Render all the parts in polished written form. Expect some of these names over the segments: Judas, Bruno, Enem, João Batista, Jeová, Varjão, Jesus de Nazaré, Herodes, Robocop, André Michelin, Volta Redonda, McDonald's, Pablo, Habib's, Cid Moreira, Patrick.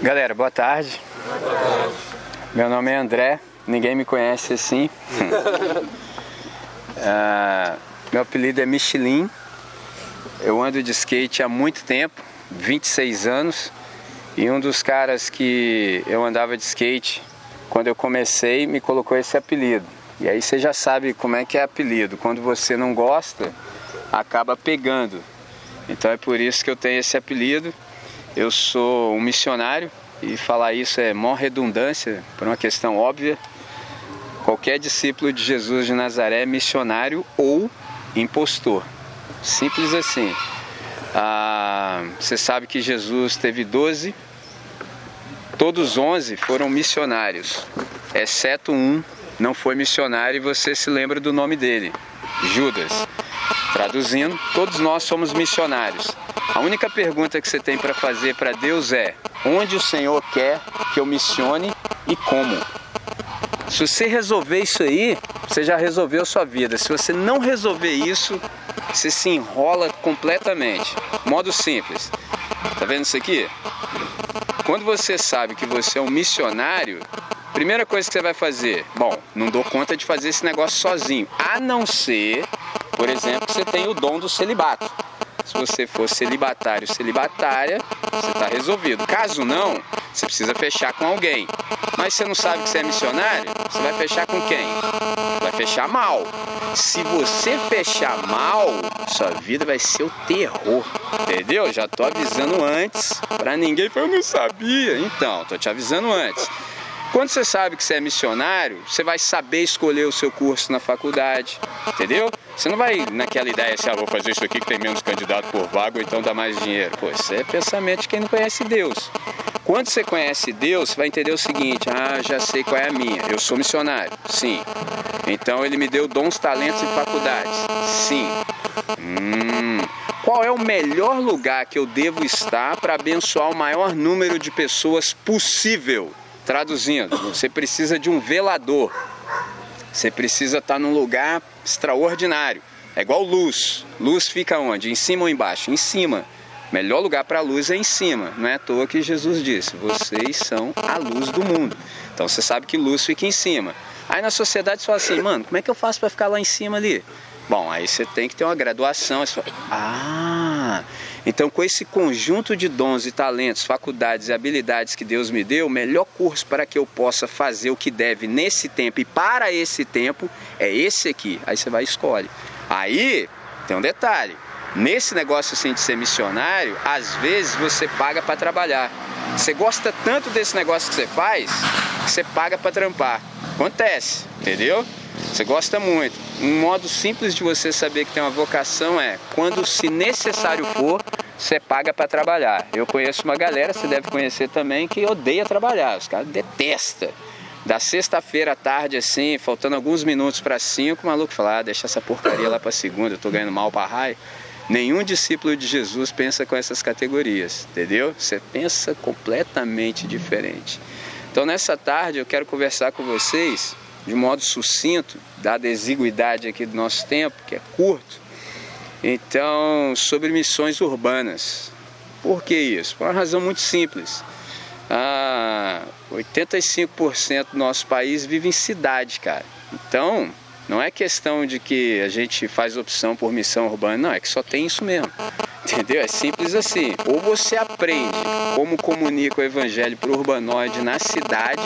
Galera, boa tarde. Boa tarde. Meu nome é André, ninguém me conhece assim. Meu apelido é Michelin. Eu ando de skate há muito tempo, 26 anos. E um dos caras que eu andava de skate quando eu comecei me colocou esse apelido. E aí você já sabe como é que é apelido. Quando você não gosta, acaba pegando. Então é por isso que eu tenho esse apelido. Eu sou um missionário e falar isso é mó redundância, por uma questão óbvia. Qualquer discípulo de Jesus de Nazaré é missionário ou impostor. Simples assim. Você sabe que Jesus teve 12, todos 11 foram missionários, exceto um não foi missionário e você se lembra do nome dele, Judas. Traduzindo, todos nós somos missionários. A única pergunta que você tem para fazer para Deus é: onde o Senhor quer que eu missione e como? Se você resolver isso aí, você já resolveu sua vida. Se você não resolver isso, você se enrola completamente. Modo simples. Tá vendo isso aqui? Quando você sabe que você é um missionário, primeira coisa que você vai fazer: bom, não dou conta de fazer esse negócio sozinho. A não ser, por exemplo, que você tem o dom do celibato. Se você for celibatário, celibatária, você está resolvido. Caso não, você precisa fechar com alguém. Mas você não sabe que você é missionário, você vai fechar com quem? Vai fechar mal. Se você fechar mal, sua vida vai ser o terror. Entendeu? Já tô avisando antes, para ninguém falar, eu não sabia. Então, tô te avisando antes. Quando você sabe que você é missionário, você vai saber escolher o seu curso na faculdade, entendeu? Você não vai naquela ideia assim, vou fazer isso aqui que tem menos candidato por vaga, então dá mais dinheiro. Pô, isso é pensamento de quem não conhece Deus. Quando você conhece Deus, você vai entender o seguinte: já sei qual é a minha, eu sou missionário, sim. Então ele me deu dons, talentos e faculdades, sim. Qual é o melhor lugar que eu devo estar para abençoar o maior número de pessoas possível? Traduzindo, você precisa de um velador, você precisa estar num lugar extraordinário, é igual luz. Luz fica onde? Em cima ou embaixo? Em cima. O melhor lugar para a luz é em cima, não é à toa que Jesus disse, vocês são a luz do mundo. Então você sabe que luz fica em cima. Aí na sociedade você fala assim, mano, como é que eu faço para ficar lá em cima ali? Bom, aí você tem que ter uma graduação, você fala, então com esse conjunto de dons e talentos, faculdades e habilidades que Deus me deu, o melhor curso para que eu possa fazer o que deve nesse tempo e para esse tempo é esse aqui. Aí você vai e escolhe. Aí tem um detalhe, nesse negócio assim de ser missionário, às vezes você paga para trabalhar. Você gosta tanto desse negócio que você faz, que você paga para trampar. Acontece, entendeu? Você gosta muito. Um modo simples de você saber que tem uma vocação é, quando se necessário for, você paga para trabalhar. Eu conheço uma galera, você deve conhecer também, que odeia trabalhar. Os caras detestam. Da sexta-feira à tarde, assim, faltando alguns minutos para 5, o maluco fala, deixa essa porcaria lá para segunda, eu tô ganhando mal para raio. Nenhum discípulo de Jesus pensa com essas categorias, entendeu? Você pensa completamente diferente. Então, nessa tarde, eu quero conversar com vocês de modo sucinto, dada a exiguidade aqui do nosso tempo, que é curto, então, sobre missões urbanas. Por que isso? Por uma razão muito simples. 85% do nosso país vive em cidade, cara. Então, não é questão de que a gente faz opção por missão urbana, não, é que só tem isso mesmo. Entendeu? É simples assim. Ou você aprende como comunica o evangelho para o urbanoide na cidade,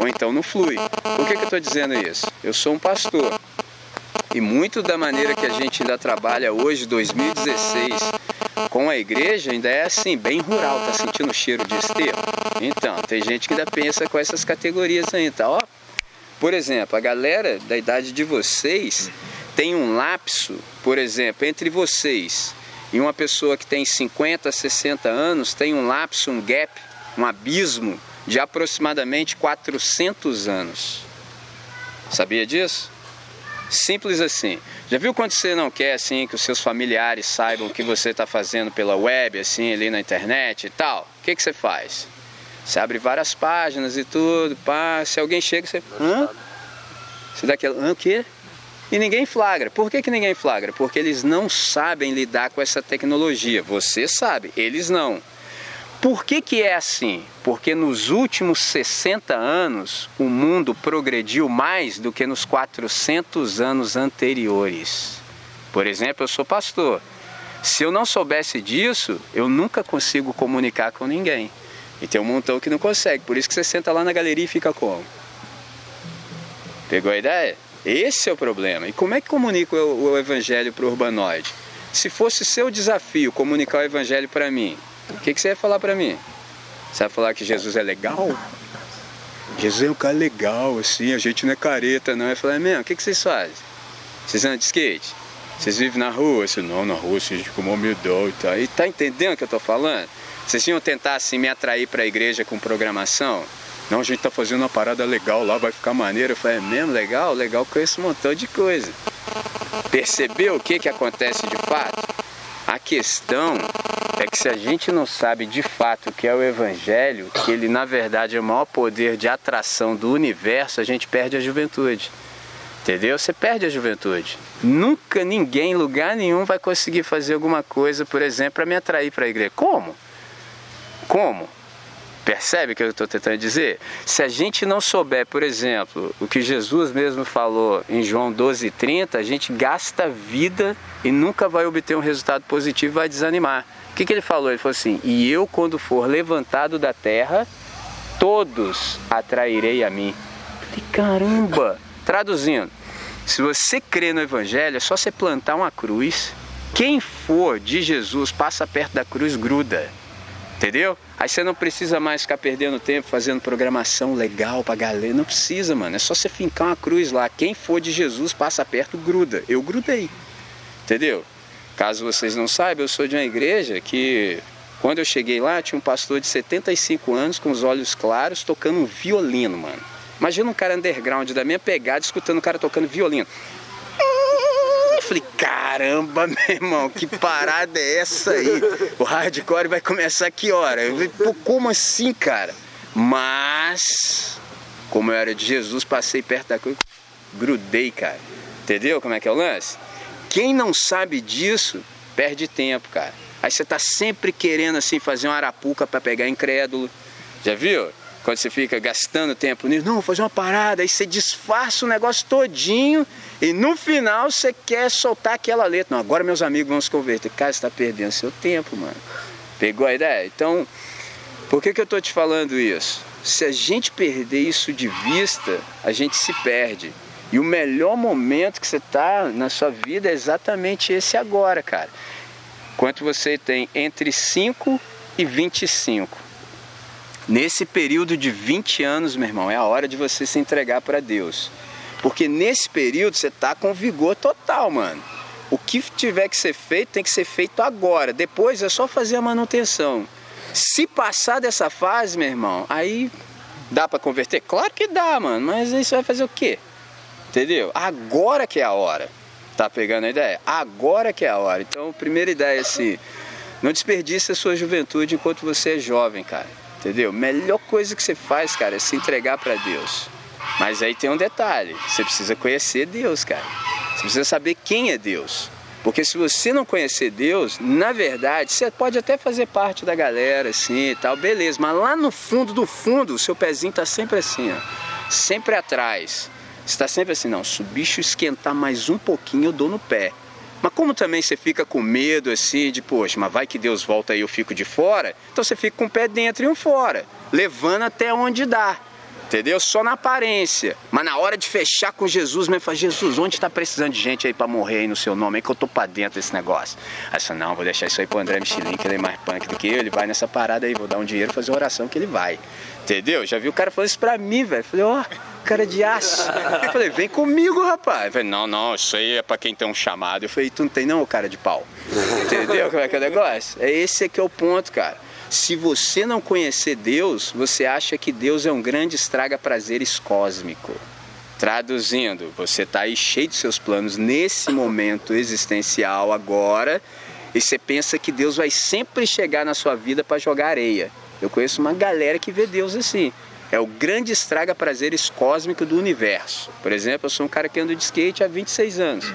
ou então não flui. Por que eu estou dizendo isso? Eu sou um pastor. E muito da maneira que a gente ainda trabalha hoje, 2016, com a igreja, ainda é assim, bem rural. Tá sentindo o cheiro de esterco? Então, tem gente que ainda pensa com essas categorias ainda. Tá? Ó, por exemplo, a galera da idade de vocês tem um lapso, por exemplo, entre vocês e uma pessoa que tem 50, 60 anos, tem um lapso, um gap, um abismo de aproximadamente 400 anos. Sabia disso? Simples assim. Já viu quando você não quer assim que os seus familiares saibam o que você está fazendo pela web, assim, ali na internet e tal? O que você faz? Você abre várias páginas e tudo, pá. Se alguém chega, você... Hã? Você dá aquela... Hã? O quê? E ninguém flagra. Por que que ninguém flagra? Porque eles não sabem lidar com essa tecnologia. Você sabe, eles não. Por que que é assim? Porque nos últimos 60 anos, o mundo progrediu mais do que nos 400 anos anteriores. Por exemplo, eu sou pastor. Se eu não soubesse disso, eu nunca consigo comunicar com ninguém. E tem um montão que não consegue. Por isso que você senta lá na galeria e fica como? Pegou a ideia? Esse é o problema. E como é que comunica o evangelho para o urbanoide? Se fosse seu desafio comunicar o evangelho para mim, o que você ia falar para mim? Você ia falar que Jesus é legal? Jesus é um cara legal, assim, a gente não é careta, não. Eu ia falar, mesmo, o que vocês fazem? Vocês andam de skate? Vocês vivem na rua? Assim, não, na rua, vocês ficam humildão e tal. E tá entendendo o que eu tô falando? Vocês iam tentar, assim, me atrair para a igreja com programação? Não, a gente tá fazendo uma parada legal lá, vai ficar maneiro. Eu falei, é mesmo? Legal? Legal com esse montão de coisa. Percebeu o que acontece de fato? A questão é que se a gente não sabe de fato o que é o evangelho, que ele na verdade é o maior poder de atração do universo, a gente perde a juventude. Entendeu? Você perde a juventude. Nunca ninguém, em lugar nenhum, vai conseguir fazer alguma coisa, por exemplo, para me atrair para a igreja. Como? Como? Percebe o que eu estou tentando dizer? Se a gente não souber, por exemplo, o que Jesus mesmo falou em João 12:30, a gente gasta vida e nunca vai obter um resultado positivo, vai desanimar. O que ele falou? Ele falou assim, e eu quando for levantado da terra, todos atrairei a mim. Falei, caramba! Traduzindo, se você crê no evangelho, é só você plantar uma cruz. Quem for de Jesus, passa perto da cruz, gruda. Entendeu? Aí você não precisa mais ficar perdendo tempo fazendo programação legal pra galera. Não precisa, mano. É só você fincar uma cruz lá. Quem for de Jesus, passa perto, gruda. Eu grudei. Entendeu? Caso vocês não saibam, eu sou de uma igreja que... Quando eu cheguei lá, tinha um pastor de 75 anos, com os olhos claros, tocando um violino, mano. Imagina um cara underground da minha pegada, escutando o cara tocando violino. Eu falei, caramba, meu irmão, que parada é essa aí? O hardcore vai começar que hora? Eu falei, pô, como assim, cara? Mas, como eu era de Jesus, passei perto da coisa, grudei, cara. Entendeu como é que é o lance? Quem não sabe disso, perde tempo, cara. Aí você tá sempre querendo, assim, fazer uma arapuca pra pegar incrédulo. Já viu? Quando você fica gastando tempo nisso, não, vou fazer uma parada, aí você disfarça o negócio todinho e no final você quer soltar aquela letra. Não, agora meus amigos vão se converter. Cara, você está perdendo seu tempo, mano. Pegou a ideia? Então, por que eu estou te falando isso? Se a gente perder isso de vista, a gente se perde. E o melhor momento que você está na sua vida é exatamente esse agora, cara. Quanto você tem entre 5 e 25. Nesse período de 20 anos, meu irmão, é a hora de você se entregar para Deus. Porque nesse período você tá com vigor total, mano. O que tiver que ser feito, tem que ser feito agora. Depois é só fazer a manutenção. Se passar dessa fase, meu irmão, aí dá para converter? Claro que dá, mano. Mas aí você vai fazer o quê? Entendeu? Agora que é a hora. Tá pegando a ideia? Agora que é a hora. Então, a primeira ideia é assim. Não desperdice a sua juventude enquanto você é jovem, cara. Entendeu? Melhor coisa que você faz, cara, é se entregar para Deus. Mas aí tem um detalhe, você precisa conhecer Deus, cara. Você precisa saber quem é Deus. Porque se você não conhecer Deus, na verdade, você pode até fazer parte da galera, assim, e tal, beleza. Mas lá no fundo do fundo, o seu pezinho tá sempre assim, ó. Sempre atrás. Você tá sempre assim, não, se o bicho esquentar mais um pouquinho, eu dou no pé. Mas como também você fica com medo, assim, de, poxa, mas vai que Deus volta e eu fico de fora, então você fica com o pé dentro e um fora, levando até onde dá, entendeu? Só na aparência. Mas na hora de fechar com Jesus, mesmo, fala, Jesus, onde está precisando de gente aí para morrer aí no seu nome? É que eu tô para dentro desse negócio. Aí você fala, não, vou deixar isso aí pro André Michelin, que ele é mais punk do que eu, ele vai nessa parada aí, vou dar um dinheiro, fazer uma oração que ele vai. Entendeu? Já vi o cara falando isso pra mim, velho. Falei, ó, cara de aço. Eu falei, vem comigo, rapaz. Eu falei, não, não, isso aí é pra quem tem um chamado. Eu falei, tu não tem não, cara de pau. Entendeu como é que é o negócio? Esse é que é o ponto, cara. Se você não conhecer Deus, você acha que Deus é um grande estraga-prazeres cósmico. Traduzindo, você tá aí cheio de seus planos nesse momento existencial agora e você pensa que Deus vai sempre chegar na sua vida pra jogar areia. Eu conheço uma galera que vê Deus assim. É o grande estraga-prazeres cósmico do universo. Por exemplo, eu sou um cara que anda de skate há 26 anos.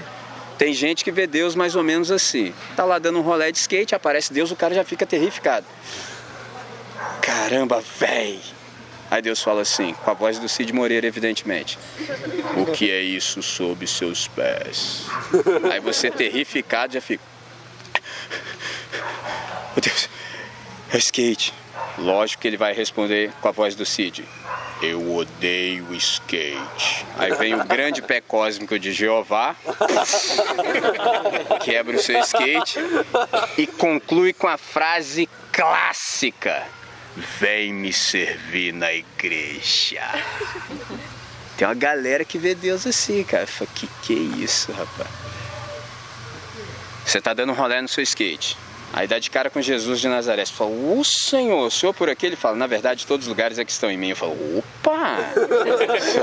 Tem gente que vê Deus mais ou menos assim. Tá lá dando um rolê de skate, aparece Deus, o cara já fica terrificado. Caramba, véi! Aí Deus fala assim, com a voz do Cid Moreira, evidentemente. O que é isso sob seus pés? Aí você, terrificado, já fica... Meu Deus, é skate. Lógico que ele vai responder com a voz do Cid. Eu odeio skate. Aí vem o grande pé cósmico de Jeová, quebra o seu skate e conclui com a frase clássica. Vem me servir na igreja. Tem uma galera que vê Deus assim, cara. Fala, que é isso, rapaz? Você tá dando um rolê no seu skate. Aí dá de cara com Jesus de Nazaré. Você fala, o Senhor por aqui? Ele fala, na verdade, todos os lugares é que estão em mim. Eu falo, opa!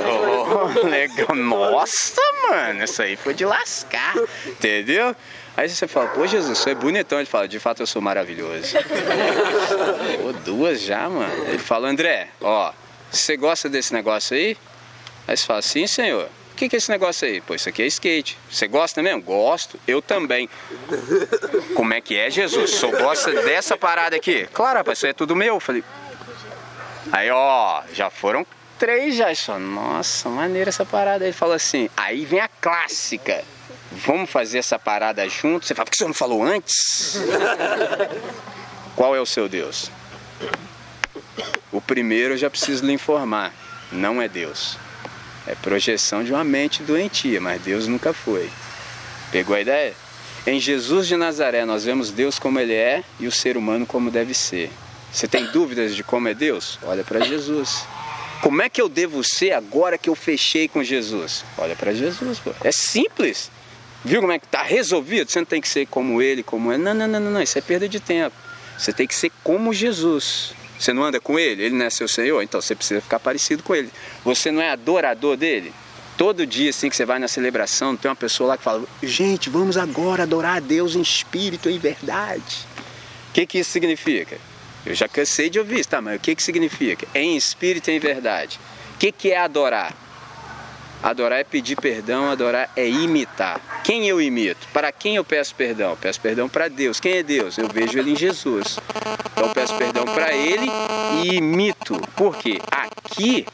Oh, legal. Nossa, mano, isso aí foi de lascar, entendeu? Aí você fala, pô, Jesus, você é bonitão. Ele fala, de fato, eu sou maravilhoso. Pô, duas já, mano. Ele fala, André, ó, você gosta desse negócio aí? Aí você fala, sim, senhor. O que é esse negócio aí? Pô, isso aqui é skate. Você gosta mesmo? Gosto. Eu também. Como é que é, Jesus? Só gosta dessa parada aqui? Claro, rapaz, isso aí é tudo meu. Eu falei... Aí, ó, já foram três já. Só, nossa, maneira essa parada. Ele fala assim, aí vem a clássica. Vamos fazer essa parada junto? Você fala, por que você não falou antes? Qual é o seu Deus? O primeiro eu já preciso lhe informar. Não é Deus. É projeção de uma mente doentia, mas Deus nunca foi. Pegou a ideia? Em Jesus de Nazaré nós vemos Deus como Ele é e o ser humano como deve ser. Você tem dúvidas de como é Deus? Olha para Jesus. Como é que eu devo ser agora que eu fechei com Jesus? Olha para Jesus, pô. É simples. Viu como é que tá resolvido? Você não tem que ser como Ele, como é. Não. Isso é perda de tempo. Você tem que ser como Jesus. Você não anda com Ele? Ele não é seu Senhor? Então você precisa ficar parecido com Ele. Você não é adorador dEle? Todo dia assim que você vai na celebração, tem uma pessoa lá que fala, gente, vamos agora adorar a Deus em espírito e em verdade. O que isso significa? Eu já cansei de ouvir isso, tá, mas o que significa? Em espírito e em verdade. O que é adorar? Adorar é pedir perdão, adorar é imitar. Quem eu imito? Para quem eu peço perdão? Eu peço perdão para Deus. Quem é Deus? Eu vejo Ele em Jesus. Então eu peço perdão para Ele e imito. Por quê? Aqui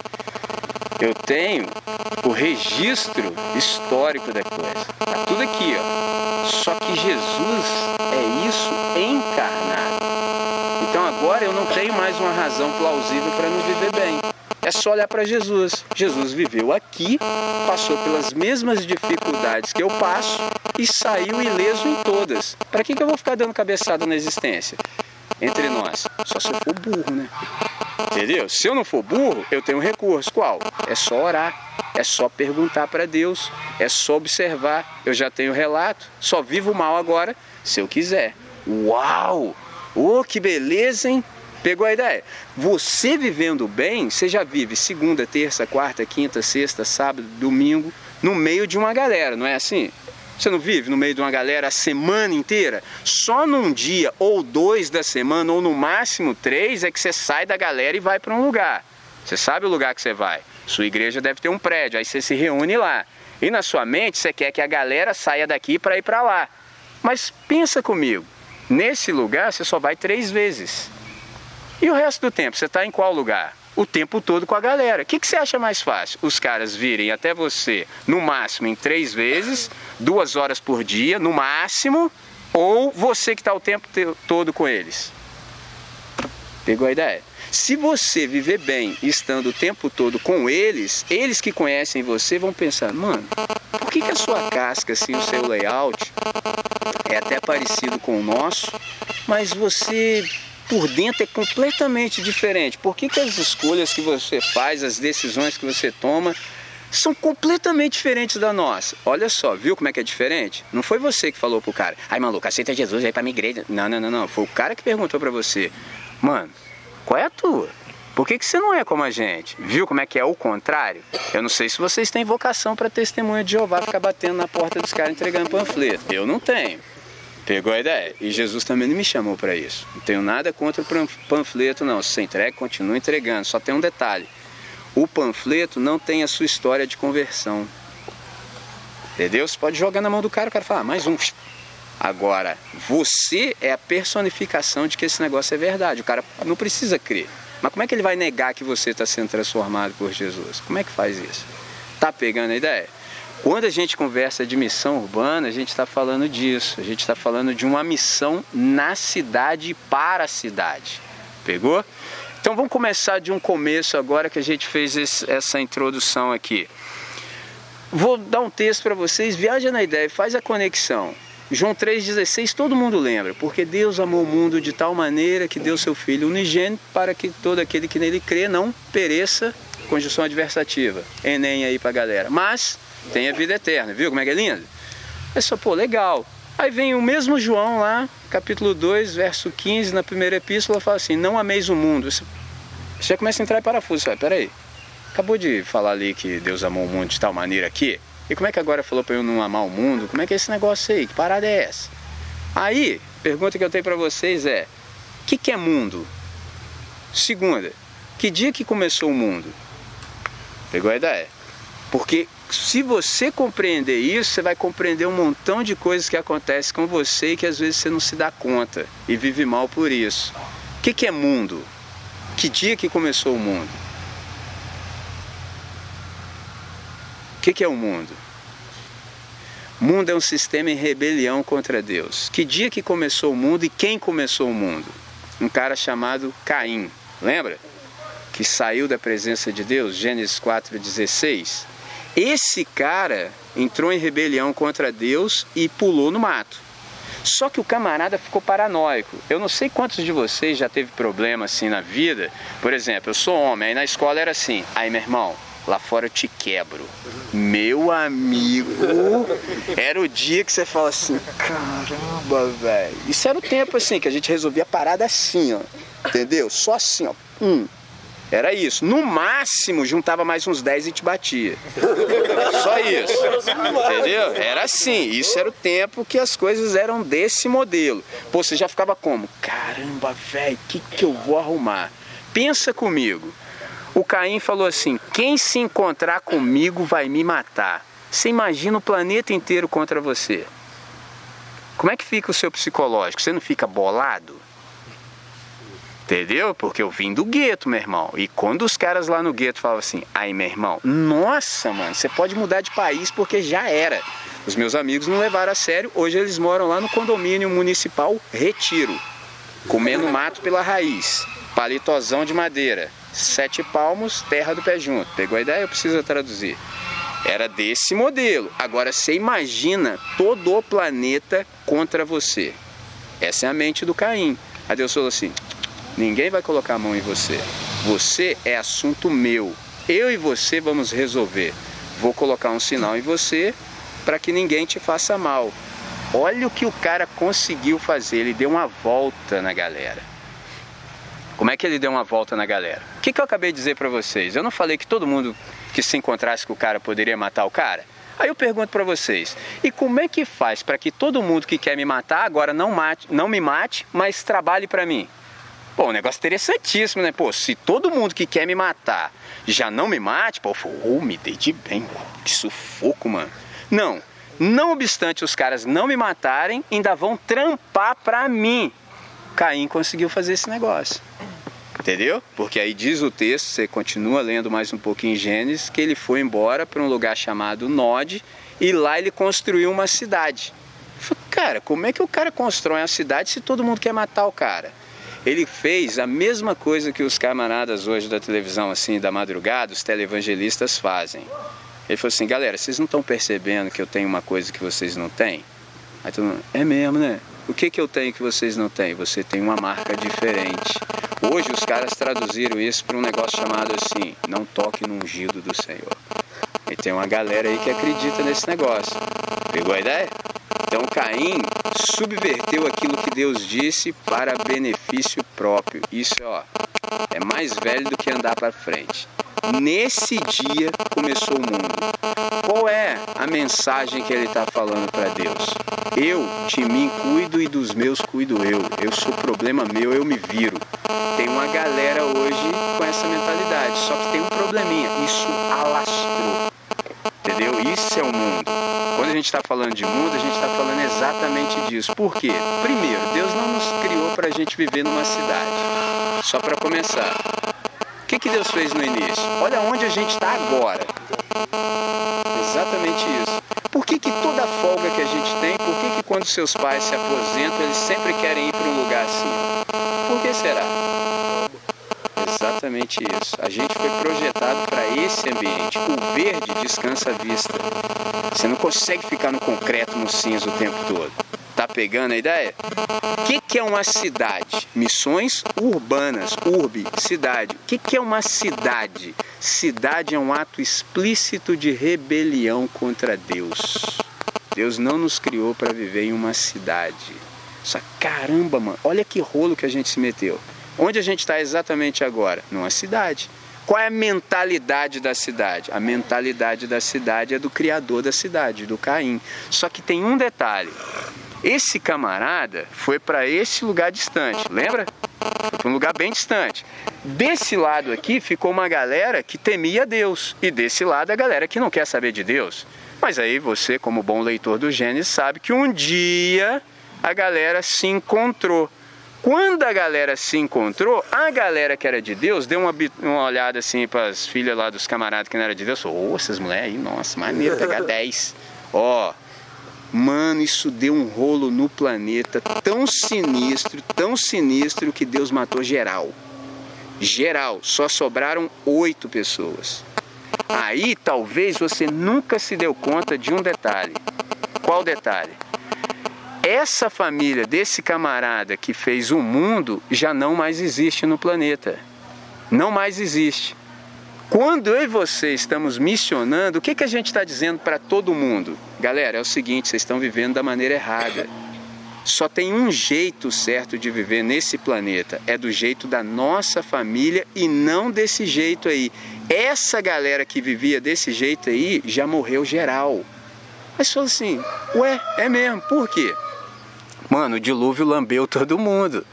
eu tenho o registro histórico da coisa. Está tudo aqui, ó. Só que Jesus é isso encarnado. Então agora eu não tenho mais uma razão plausível para não viver bem. É só olhar para Jesus. Jesus viveu aqui, passou pelas mesmas dificuldades que eu passo e saiu ileso em todas. Para que eu vou ficar dando cabeçada na existência? Entre nós. Só se eu for burro, né? Entendeu? Se eu não for burro, eu tenho um recurso. Qual? É só orar. É só perguntar para Deus. É só observar. Eu já tenho relato. Só vivo mal agora, se eu quiser. Uau! Oh, que beleza, hein? Pegou a ideia? Você vivendo bem, você já vive segunda, terça, quarta, quinta, sexta, sábado, domingo, no meio de uma galera, não é assim? Você não vive no meio de uma galera a semana inteira? Só num dia ou dois da semana, ou no máximo três, é que você sai da galera e vai para um lugar. Você sabe o lugar que você vai. Sua igreja deve ter um prédio, aí você se reúne lá. E na sua mente você quer que a galera saia daqui para ir para lá. Mas pensa comigo, nesse lugar você só vai 3 vezes. E o resto do tempo, você está em qual lugar? O tempo todo com a galera. O que você acha mais fácil? Os caras virem até você, no máximo, em 3 vezes, 2 horas por dia, no máximo, ou você que está o tempo todo com eles? Pegou a ideia? Se você viver bem estando o tempo todo com eles, eles que conhecem você vão pensar, mano, por que a sua casca, assim, o seu layout, é até parecido com o nosso, mas você... por dentro é completamente diferente. Por que as escolhas que você faz, as decisões que você toma, são completamente diferentes da nossa? Olha só, viu como é que é diferente? Não foi você que falou pro cara, ai maluco, aceita Jesus aí pra minha igreja. Não. Foi o cara que perguntou pra você, mano, qual é a tua? Por que você não é como a gente? Viu como é que é o contrário? Eu não sei se vocês têm vocação pra testemunha de Jeová ficar batendo na porta dos caras entregando panfleto. Eu não tenho. Pegou a ideia? E Jesus também não me chamou para isso. Não tenho nada contra o panfleto, não. Se você entrega, continua entregando. Só tem um detalhe. o panfleto não tem a sua história de conversão. Entendeu? Você pode jogar na mão do cara, o cara fala, ah, mais um. Agora, você é a personificação de que esse negócio é verdade. O cara não precisa crer. Mas como é que ele vai negar que você está sendo transformado por Jesus? Como é que faz isso? Tá pegando a ideia? Quando a gente conversa de missão urbana, a gente está falando disso. A gente está falando de uma missão na cidade e para a cidade. Pegou? Então vamos começar de um começo agora que a gente fez essa introdução aqui. Vou dar um texto para vocês, viaja na ideia, faz a conexão. João 3,16, todo mundo lembra, porque Deus amou o mundo de tal maneira que deu seu Filho unigênito para que todo aquele que nele crê não pereça, conjunção adversativa, Enem aí pra galera, mas tenha vida eterna, viu como é que é lindo? É só, pô, legal. Aí vem o mesmo João lá, capítulo 2, verso 15, na primeira epístola, fala assim, não ameis o mundo. Você já começa a entrar em parafuso, fala, peraí, acabou de falar ali que Deus amou o mundo de tal maneira aqui, e como é que agora falou para eu não amar o mundo? Como é que é esse negócio aí? Que parada é essa? Aí, pergunta que eu tenho para vocês é, o que é mundo? Segunda, que dia que começou o mundo? Pegou a ideia? Porque se você compreender isso, você vai compreender um montão de coisas que acontecem com você e que às vezes você não se dá conta e vive mal por isso. O que é mundo? Que dia que começou o mundo? O que é o mundo? Mundo é um sistema em rebelião contra Deus. Que dia que começou o mundo e quem começou o mundo? Um cara chamado Caim, lembra? Que saiu da presença de Deus, Gênesis 4,16. Esse cara entrou em rebelião contra Deus e pulou no mato. Só que o camarada ficou paranoico. Eu não sei quantos de vocês já teve problema assim na vida. Por exemplo, eu sou homem, aí na escola era assim, aí meu irmão, lá fora eu te quebro. Meu amigo, era o dia que você fala assim, caramba, velho. Isso era o tempo assim, que a gente resolvia a parada assim, ó. Entendeu? Só assim, ó. Era isso. No máximo, juntava mais uns 10 e te batia. Só isso. Entendeu? Era assim. Isso era o tempo que as coisas eram desse modelo. Pô, você já ficava como? Caramba, velho, o que eu vou arrumar? Pensa comigo. O Caim falou assim, quem se encontrar comigo vai me matar. Você imagina o planeta inteiro contra você. Como é que fica o seu psicológico? Você não fica bolado? Entendeu? Porque eu vim do gueto, meu irmão. E quando os caras lá no gueto falavam assim, aí, meu irmão, nossa, mano, você pode mudar de país porque já era. Os meus amigos não levaram a sério. Hoje eles moram lá no condomínio municipal Retiro. Comendo mato pela raiz. Palitozão de madeira. 7 palmos, terra do pé junto. Pegou a ideia? Eu preciso traduzir. Era desse modelo. Agora você imagina todo o planeta contra você. Essa é a mente do Caim. Aí Deus falou assim, ninguém vai colocar a mão em você. Você é assunto meu. Eu e você vamos resolver. Vou colocar um sinal em você para que ninguém te faça mal. Olha o que o cara conseguiu fazer. Ele deu uma volta na galera. Como é que ele deu uma volta na galera? O que eu acabei de dizer para vocês? Eu não falei que todo mundo que se encontrasse com o cara poderia matar o cara? Aí eu pergunto para vocês, e como é que faz para que todo mundo que quer me matar agora não me mate, mas trabalhe para mim? Pô, um negócio interessantíssimo, né? Pô, se todo mundo que quer me matar já não me mate, pô, me dei de bem, que sufoco, mano. Não, não obstante os caras não me matarem, ainda vão trampar pra mim. Caim conseguiu fazer esse negócio, entendeu? Porque aí diz o texto, você continua lendo mais um pouquinho em Gênesis, que ele foi embora para um lugar chamado Nod, e lá ele construiu uma cidade. Cara, como é que o cara constrói uma cidade se todo mundo quer matar o cara? Ele fez a mesma coisa que os camaradas hoje da televisão, assim, da madrugada, os televangelistas fazem. Ele falou assim, galera, vocês não estão percebendo que eu tenho uma coisa que vocês não têm? Aí todo mundo, é mesmo, né? O que eu tenho que vocês não têm? Você tem uma marca diferente. Hoje os caras traduziram isso para um negócio chamado assim, não toque no ungido do Senhor. E tem uma galera aí que acredita nesse negócio. Pegou a ideia? Então Caim subverteu aquilo que Deus disse para benefício próprio. Isso ó, é mais velho do que andar para frente. Nesse dia começou o mundo. Qual é a mensagem que ele está falando para Deus? Eu de mim cuido e dos meus cuido eu. Eu sou problema meu, eu me viro. Tem uma galera hoje com essa mentalidade, só que tem um probleminha. gente está falando de mundo, a gente está falando exatamente disso. Por quê? Primeiro, Deus não nos criou para a gente viver numa cidade. Só para começar. O que Deus fez no início? Olha onde a gente está agora. Exatamente isso. Por que toda a folga que a gente tem, por que quando seus pais se aposentam, eles sempre querem ir para um lugar assim? Por que será? Exatamente isso. A gente foi projetado para esse ambiente. O verde descansa a vista. Você não consegue ficar no concreto, no cinza o tempo todo. Tá pegando a ideia? O que é uma cidade? Missões urbanas, urbe, cidade. O que é uma cidade? Cidade é um ato explícito de rebelião contra Deus. Deus não nos criou para viver em uma cidade. Só, caramba, mano, olha que rolo que a gente se meteu. Onde a gente está exatamente agora? Numa cidade. Qual é a mentalidade da cidade? A mentalidade da cidade é do criador da cidade, do Caim. Só que tem um detalhe. Esse camarada foi para esse lugar distante, lembra? Foi para um lugar bem distante. Desse lado aqui ficou uma galera que temia Deus. E desse lado a galera que não quer saber de Deus. Mas aí você, como bom leitor do Gênesis, sabe que um dia a galera se encontrou. Quando a galera se encontrou, a galera que era de Deus deu uma olhada assim para as filhas lá dos camaradas que não eram de Deus. Ô, essas mulheres aí, nossa, maneiro, pegar 10. Ó, mano, isso deu um rolo no planeta tão sinistro que Deus matou geral. Geral, só sobraram 8 pessoas. Aí talvez você nunca se deu conta de um detalhe. Qual detalhe? Essa família desse camarada que fez o mundo já não mais existe no planeta. Não mais existe. Quando eu e você estamos missionando, o que a gente está dizendo para todo mundo? Galera, é o seguinte, vocês estão vivendo da maneira errada. Só tem um jeito certo de viver nesse planeta. É do jeito da nossa família e não desse jeito aí. Essa galera que vivia desse jeito aí já morreu geral. Aí você fala assim, ué, é mesmo, por quê? Mano, o dilúvio lambeu todo mundo.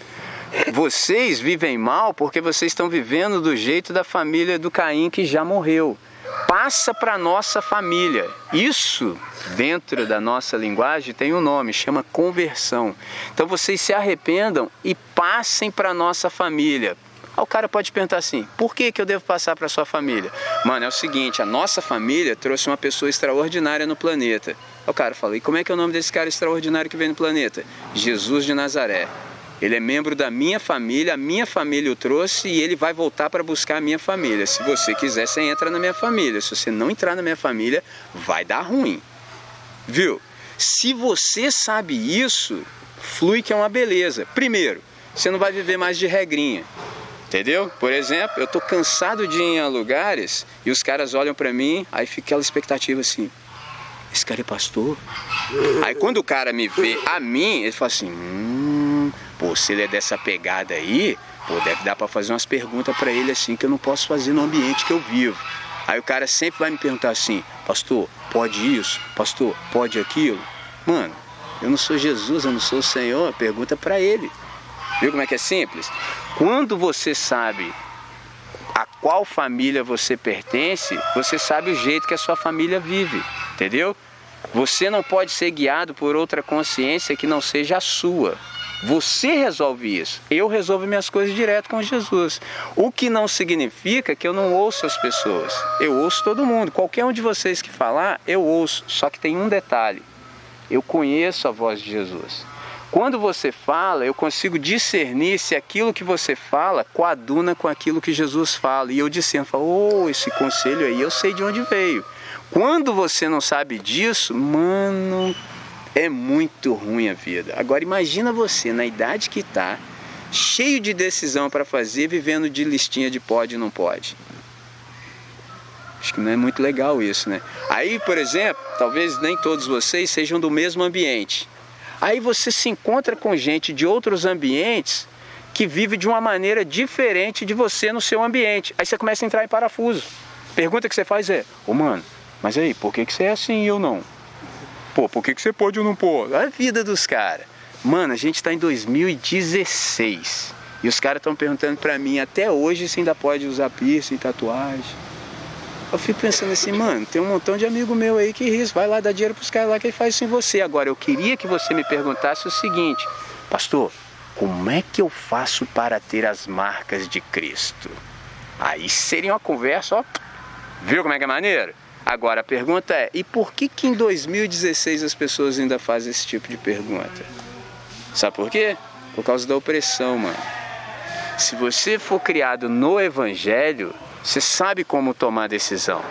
Vocês vivem mal porque vocês estão vivendo do jeito da família do Caim que já morreu. Passa para nossa família. Isso, dentro da nossa linguagem, tem um nome, chama conversão. Então vocês se arrependam e passem para nossa família. Aí o cara pode perguntar assim, por que eu devo passar para sua família? Mano, é o seguinte, a nossa família trouxe uma pessoa extraordinária no planeta. Aí o cara fala, e como é que é o nome desse cara extraordinário que veio no planeta? Jesus de Nazaré. Ele é membro da minha família, a minha família o trouxe e ele vai voltar para buscar a minha família. Se você quiser, você entra na minha família. Se você não entrar na minha família, vai dar ruim. Viu? Se você sabe isso, flui que é uma beleza. Primeiro, você não vai viver mais de regrinha. Entendeu? Por exemplo, eu tô cansado de ir a lugares e os caras olham para mim, aí fica aquela expectativa assim, esse cara é pastor? Aí quando o cara me vê a mim, ele fala assim, pô, se ele é dessa pegada aí, pô, deve dar para fazer umas perguntas para ele assim que eu não posso fazer no ambiente que eu vivo. Aí o cara sempre vai me perguntar assim, pastor, pode isso? Pastor, pode aquilo? Mano, eu não sou Jesus, eu não sou o Senhor, pergunta para ele. Viu como é que é simples? Quando você sabe a qual família você pertence, você sabe o jeito que a sua família vive, entendeu? Você não pode ser guiado por outra consciência que não seja a sua. Você resolve isso. Eu resolvo minhas coisas direto com Jesus. O que não significa que eu não ouço as pessoas. Eu ouço todo mundo. Qualquer um de vocês que falar, eu ouço. Só que tem um detalhe. Eu conheço a voz de Jesus. Quando você fala, eu consigo discernir se aquilo que você fala coaduna com aquilo que Jesus fala. E eu discerno, falo, oh, esse conselho aí eu sei de onde veio. Quando você não sabe disso, mano, é muito ruim a vida. Agora imagina você, na idade que tá, cheio de decisão para fazer, vivendo de listinha de pode e não pode. Acho que não é muito legal isso, né? Aí, por exemplo, talvez nem todos vocês sejam do mesmo ambiente. Aí você se encontra com gente de outros ambientes que vive de uma maneira diferente de você no seu ambiente. Aí você começa a entrar em parafuso. Pergunta que você faz é, ô mano, mas aí, por que você é assim e eu não? Pô, por que você pode ou não pode? A vida dos caras. Mano, a gente tá em 2016 e os caras estão perguntando pra mim até hoje se ainda pode usar piercing, tatuagem. Eu fico pensando assim, mano, tem um montão de amigo meu aí que risca, vai lá dar dinheiro pros caras lá que ele faz isso em você. Agora, eu queria que você me perguntasse o seguinte, pastor, como é que eu faço para ter as marcas de Cristo? Aí seria uma conversa, ó, viu como é que é maneiro? Agora, a pergunta é, e por que que em 2016 as pessoas ainda fazem esse tipo de pergunta? Sabe por quê? Por causa da opressão, mano. Se você for criado no Evangelho, você sabe como tomar decisão.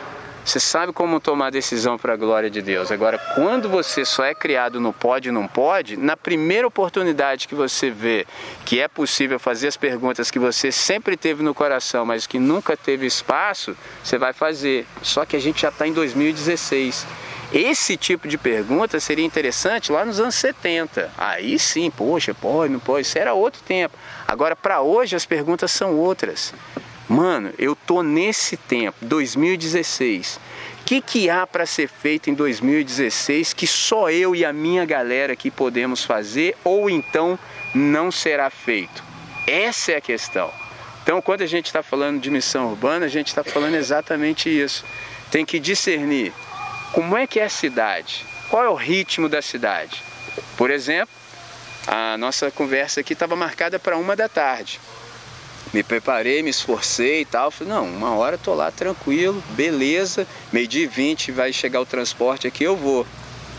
Você sabe como tomar decisão para a glória de Deus. Agora, quando você só é criado no pode e não pode, na primeira oportunidade que você vê que é possível fazer as perguntas que você sempre teve no coração, mas que nunca teve espaço, você vai fazer. Só que a gente já está em 2016. Esse tipo de pergunta seria interessante lá nos anos 70. Aí sim, poxa, pode, não pode, isso era outro tempo. Agora, para hoje, as perguntas são outras. Mano, eu tô nesse tempo, 2016. O que há para ser feito em 2016 que só eu e a minha galera aqui podemos fazer ou então não será feito? Essa é a questão. Então, quando a gente está falando de missão urbana, a gente está falando exatamente isso. Tem que discernir como é que é a cidade, qual é o ritmo da cidade. Por exemplo, a nossa conversa aqui estava marcada para 1 da tarde. Me preparei, me esforcei e tal, falei, não, 1 hora tô lá tranquilo, beleza, 12h20 vai chegar o transporte aqui, eu vou.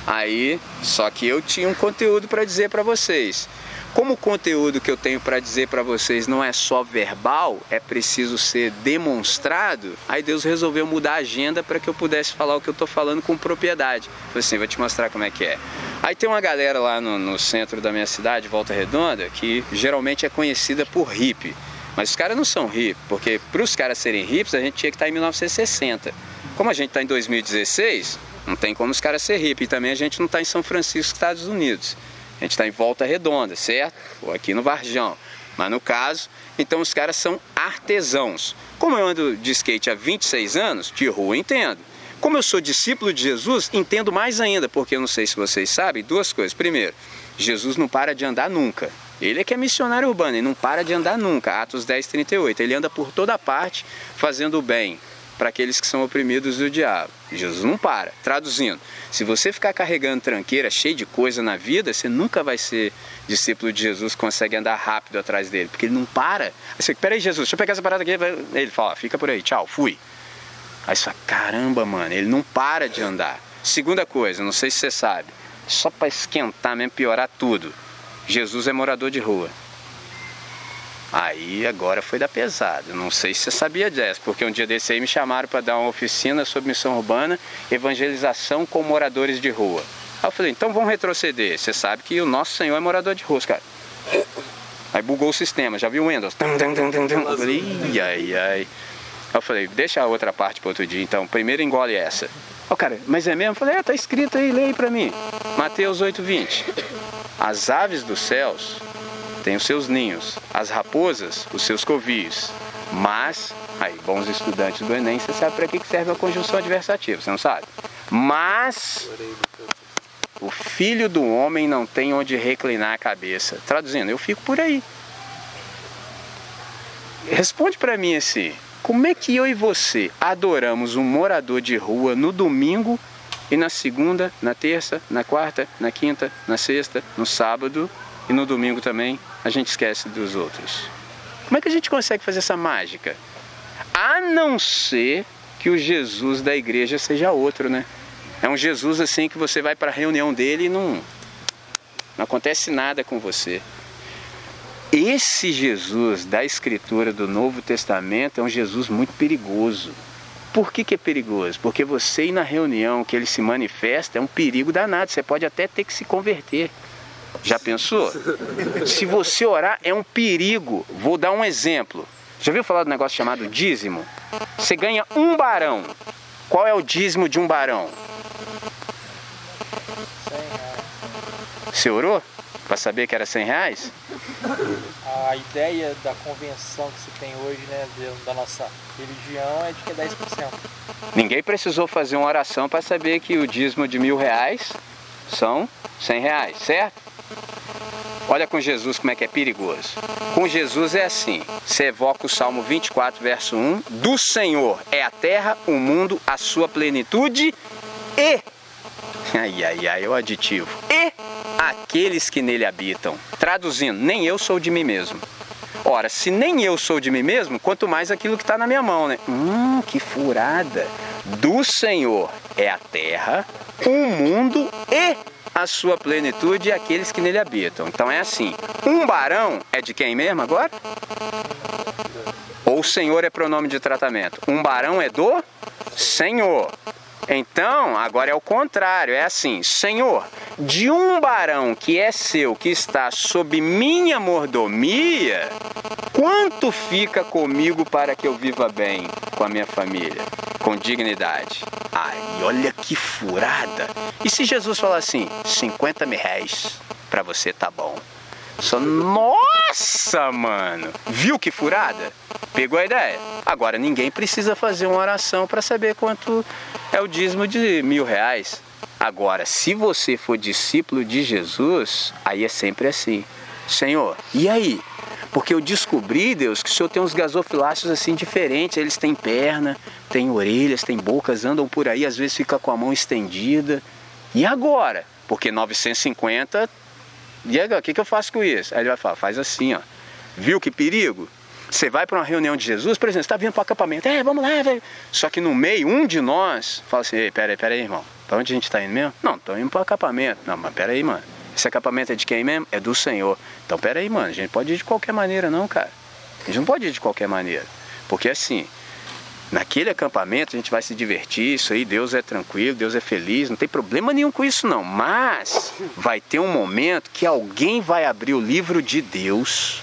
Aí, só que eu tinha um conteúdo para dizer para vocês. Como o conteúdo que eu tenho para dizer para vocês não é só verbal, é preciso ser demonstrado, aí Deus resolveu mudar a agenda para que eu pudesse falar o que eu tô falando com propriedade. Falei assim, vou te mostrar como é que é. Aí tem uma galera lá no centro da minha cidade, Volta Redonda, que geralmente é conhecida por hippie. Mas os caras não são hippies, porque para os caras serem hippies, a gente tinha que estar em 1960. Como a gente está em 2016, não tem como os caras ser hippies. E também a gente não está em São Francisco, Estados Unidos. A gente está em Volta Redonda, certo? Ou aqui no Varjão. Mas no caso, então os caras são artesãos. Como eu ando de skate há 26 anos, de rua entendo. Como eu sou discípulo de Jesus, entendo mais ainda, porque eu não sei se vocês sabem, 2 coisas. Primeiro, Jesus não para de andar nunca. Ele é que é missionário urbano, ele não para de andar nunca, Atos 10:38. Ele anda por toda parte fazendo o bem para aqueles que são oprimidos do diabo. Jesus não para. Traduzindo, se você ficar carregando tranqueira, cheio de coisa na vida, você nunca vai ser discípulo de Jesus que consegue andar rápido atrás dele, porque ele não para. Você, peraí Jesus, deixa eu pegar essa parada aqui. Ele fala, fica por aí, tchau, fui. Aí você fala, caramba mano, ele não para de andar. Segunda coisa, não sei se você sabe, só para esquentar mesmo, piorar tudo. Jesus é morador de rua. Aí agora foi da pesada. Não sei se você sabia dessa, porque um dia desse aí me chamaram para dar uma oficina sobre missão urbana, evangelização com moradores de rua. Aí eu falei, então vamos retroceder. Você sabe que o nosso Senhor é morador de rua, cara. Aí bugou o sistema, já viu o Windows? Eu falei, ai. Aí eu falei, deixa a outra parte para outro dia, então. Primeiro engole essa. Ó, cara, mas é mesmo? Eu falei, tá escrito aí, leia aí para mim. Mateus 8:20. As aves dos céus têm os seus ninhos, as raposas os seus covios, mas, aí bons estudantes do Enem, você sabe para que serve a conjunção adversativa, você não sabe? Mas o filho do homem não tem onde reclinar a cabeça. Traduzindo, eu fico por aí. Responde para mim assim, como é que eu e você adoramos um morador de rua no domingo? E na segunda, na terça, na quarta, na quinta, na sexta, no sábado e no domingo também, a gente esquece dos outros. Como é que a gente consegue fazer essa mágica? A não ser que o Jesus da igreja seja outro, né? É um Jesus assim que você vai para a reunião dele e não acontece nada com você. Esse Jesus da Escritura do Novo Testamento é um Jesus muito perigoso. Por que é perigoso? Porque você ir na reunião que ele se manifesta é um perigo danado. Você pode até ter que se converter. Já pensou? Se você orar, é um perigo. Vou dar um exemplo. Já ouviu falar do negócio chamado dízimo? Você ganha 1 barão. Qual é o dízimo de 1 barão? Você orou? Para saber que era 100 reais? A ideia da convenção que se tem hoje, né, da nossa religião, é de que é 10%. Ninguém precisou fazer uma oração para saber que o dízimo de 1.000 reais são 100 reais, certo? Olha com Jesus como é que é perigoso. Com Jesus é assim. Você evoca o Salmo 24, verso 1. Do Senhor é a terra, o mundo, a sua plenitude e... Ai, ai, ai, é o aditivo. E aqueles que nele habitam. Traduzindo, nem eu sou de mim mesmo. Ora, se nem eu sou de mim mesmo, quanto mais aquilo que está na minha mão, né? Que furada. Do Senhor é a terra, o mundo e... a sua plenitude e aqueles que nele habitam. Então é assim, um barão é de quem mesmo agora? Ou o Senhor é pronome de tratamento? Um barão é do Senhor. Então, agora é o contrário, é assim, Senhor, de um barão que é seu, que está sob minha mordomia, quanto fica comigo para que eu viva bem com a minha família, com dignidade? Ai, olha que furada! E se Jesus falar assim, 50 mil réis, pra você tá bom. Só, nossa, mano! Viu que furada? Pegou a ideia? Agora, ninguém precisa fazer uma oração para saber quanto é o dízimo de R$1.000. Agora, se você for discípulo de Jesus, aí é sempre assim. Senhor, e aí? Porque eu descobri, Deus, que o Senhor tem uns gasofiláceos assim diferentes. Eles têm perna, têm orelhas, têm bocas, andam por aí, às vezes fica com a mão estendida. E agora? Porque 950... E agora, o que eu faço com isso? Aí ele vai falar, faz assim, ó. Viu que perigo? Você vai para uma reunião de Jesus, por exemplo, você está vindo para o acampamento. É, vamos lá, velho. Só que no meio, um de nós fala assim, ei, peraí, irmão. Para onde a gente está indo mesmo? Não, estamos indo para o acampamento. Não, mas peraí, mano. Esse acampamento é de quem mesmo? É do Senhor. Então, peraí, mano. A gente pode ir de qualquer maneira, não, cara. A gente não pode ir de qualquer maneira. Porque assim... Naquele acampamento a gente vai se divertir, isso aí, Deus é tranquilo, Deus é feliz, não tem problema nenhum com isso não. Mas vai ter um momento que alguém vai abrir o livro de Deus.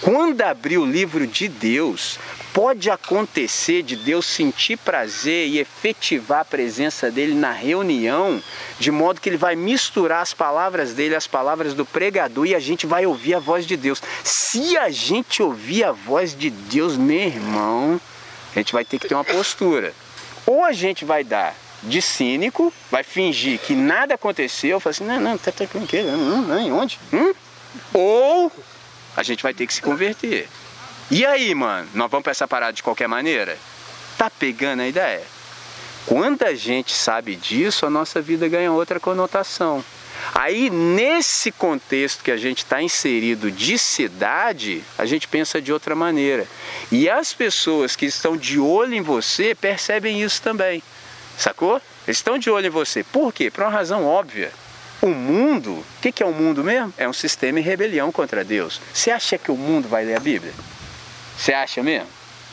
Quando abrir o livro de Deus, pode acontecer de Deus sentir prazer e efetivar a presença dele na reunião, de modo que ele vai misturar as palavras dele, as palavras do pregador, e a gente vai ouvir a voz de Deus. Se a gente ouvir a voz de Deus, meu irmão... A gente vai ter que ter uma postura. Ou a gente vai dar de cínico, vai fingir que nada aconteceu, falar assim, não, tá tranquilo, não, onde? Ou a gente vai ter que se converter. E aí, mano, nós vamos pra essa parada de qualquer maneira? Tá pegando a ideia? Quando a gente sabe disso, a nossa vida ganha outra conotação. Aí, nesse contexto que a gente está inserido de cidade, a gente pensa de outra maneira. E as pessoas que estão de olho em você percebem isso também, sacou? Eles estão de olho em você. Por quê? Por uma razão óbvia. O mundo, o que é o mundo mesmo? É um sistema em rebelião contra Deus. Você acha que o mundo vai ler a Bíblia? Você acha mesmo?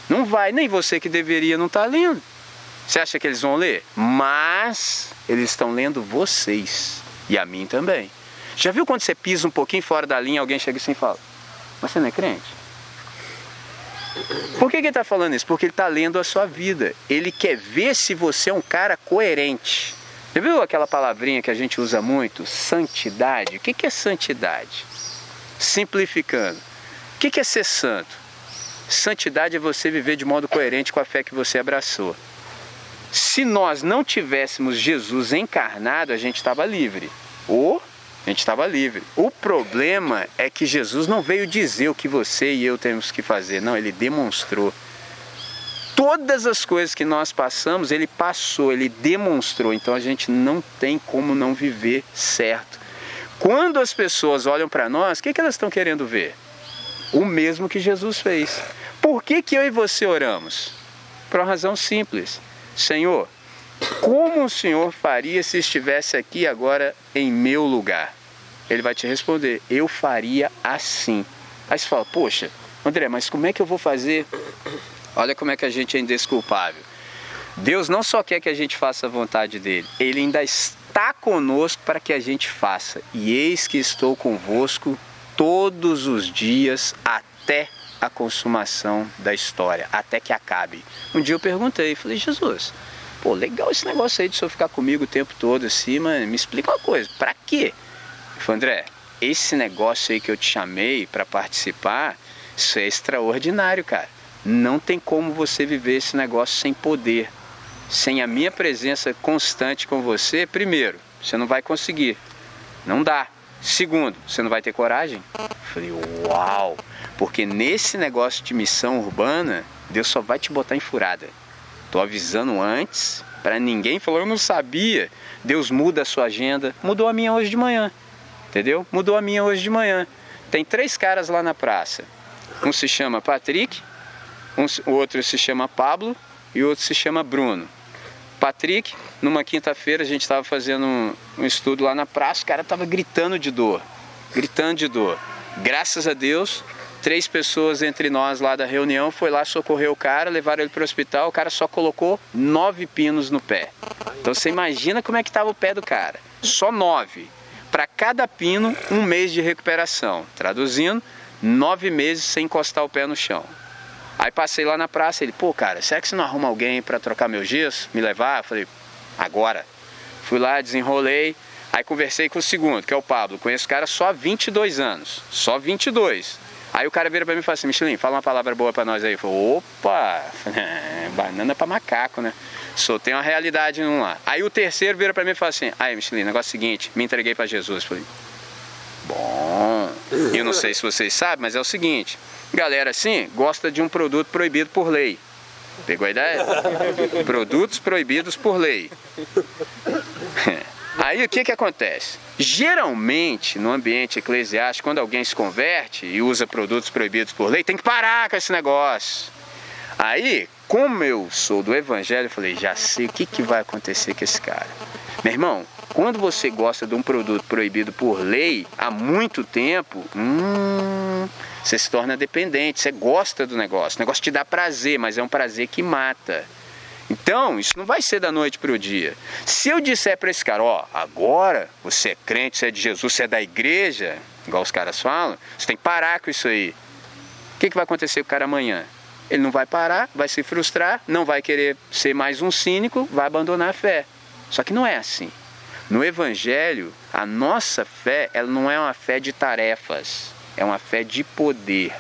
Não vai, nem você que deveria não está lendo. Você acha que eles vão ler? Mas eles estão lendo vocês. E a mim também. Já viu quando você pisa um pouquinho fora da linha, alguém chega assim e fala, mas você não é crente? Por que ele está falando isso? Porque ele está lendo a sua vida. Ele quer ver se você é um cara coerente. Já viu aquela palavrinha que a gente usa muito? Santidade. O que é santidade? Simplificando. O que é ser santo? Santidade é você viver de modo coerente com a fé que você abraçou. Se nós não tivéssemos Jesus encarnado, a gente estava livre. Ou a gente estava livre. O problema é que Jesus não veio dizer o que você e eu temos que fazer. Não, ele demonstrou. Todas as coisas que nós passamos, ele passou, ele demonstrou. Então a gente não tem como não viver certo. Quando as pessoas olham para nós, o que elas estão querendo ver? O mesmo que Jesus fez. Por que eu e você oramos? Por uma razão simples. Senhor, como o Senhor faria se estivesse aqui agora em meu lugar? Ele vai te responder, eu faria assim. Aí você fala, poxa, André, mas como é que eu vou fazer? Olha como é que a gente é indesculpável. Deus não só quer que a gente faça a vontade dele, ele ainda está conosco para que a gente faça. E eis que estou convosco todos os dias até a consumação da história, até que acabe. Um dia eu perguntei, falei, Jesus, pô, legal esse negócio aí de o senhor ficar comigo o tempo todo assim, mas me explica uma coisa, pra quê? Eu falei, André, esse negócio aí que eu te chamei pra participar, isso é extraordinário, cara. Não tem como você viver esse negócio sem poder, sem a minha presença constante com você. Primeiro, você não vai conseguir, não dá. Segundo, você não vai ter coragem? Falei, uau! Porque nesse negócio de missão urbana, Deus só vai te botar em furada. Tô avisando antes, para ninguém falar, eu não sabia. Deus muda a sua agenda. Mudou a minha hoje de manhã, entendeu? Mudou a minha hoje de manhã. Tem 3 caras lá na praça. Um se chama Patrick, o outro se chama Pablo e o outro se chama Bruno. Patrick, numa quinta-feira, a gente estava fazendo um estudo lá na praça, o cara estava gritando de dor, gritando de dor. Graças a Deus, 3 pessoas entre nós lá da reunião foi lá, socorreu o cara, levaram ele para o hospital, o cara só colocou 9 pinos no pé. Então você imagina como é que estava o pé do cara, só 9. Para cada pino, 1 mês de recuperação. Traduzindo, 9 meses sem encostar o pé no chão. Aí passei lá na praça, ele, pô cara, será que você não arruma alguém para trocar meu gesso, me levar? Eu falei, agora. Fui lá, desenrolei, aí conversei com o segundo, que é o Pablo, conheço o cara só há 22 anos, só 22. Aí o cara vira para mim e fala assim, Michelin, fala uma palavra boa para nós aí. Eu falei, opa, banana para macaco, né? Só tem uma realidade num lá. Aí o terceiro vira para mim e fala assim, aí Michelin, negócio é o seguinte, me entreguei para Jesus. Eu falei, bom, eu não sei se vocês sabem, mas é o seguinte, galera assim gosta de um produto proibido por lei. Pegou a ideia? Produtos proibidos por lei. Aí o que que acontece? Geralmente no ambiente eclesiástico, quando alguém se converte e usa produtos proibidos por lei, tem que parar com esse negócio. Aí, como eu sou do evangelho, eu falei, já sei o que que vai acontecer com esse cara. Meu irmão, quando você gosta de um produto proibido por lei, há muito tempo, você se torna dependente, você gosta do negócio. O negócio te dá prazer, mas é um prazer que mata. Então, isso não vai ser da noite para o dia. Se eu disser para esse cara, ó, agora você é crente, você é de Jesus, você é da igreja, igual os caras falam, você tem que parar com isso aí. O que que vai acontecer com o cara amanhã? Ele não vai parar, vai se frustrar, não vai querer ser mais um cínico, vai abandonar a fé. Só que não é assim. No Evangelho, a nossa fé, ela não é uma fé de tarefas, é uma fé de poder.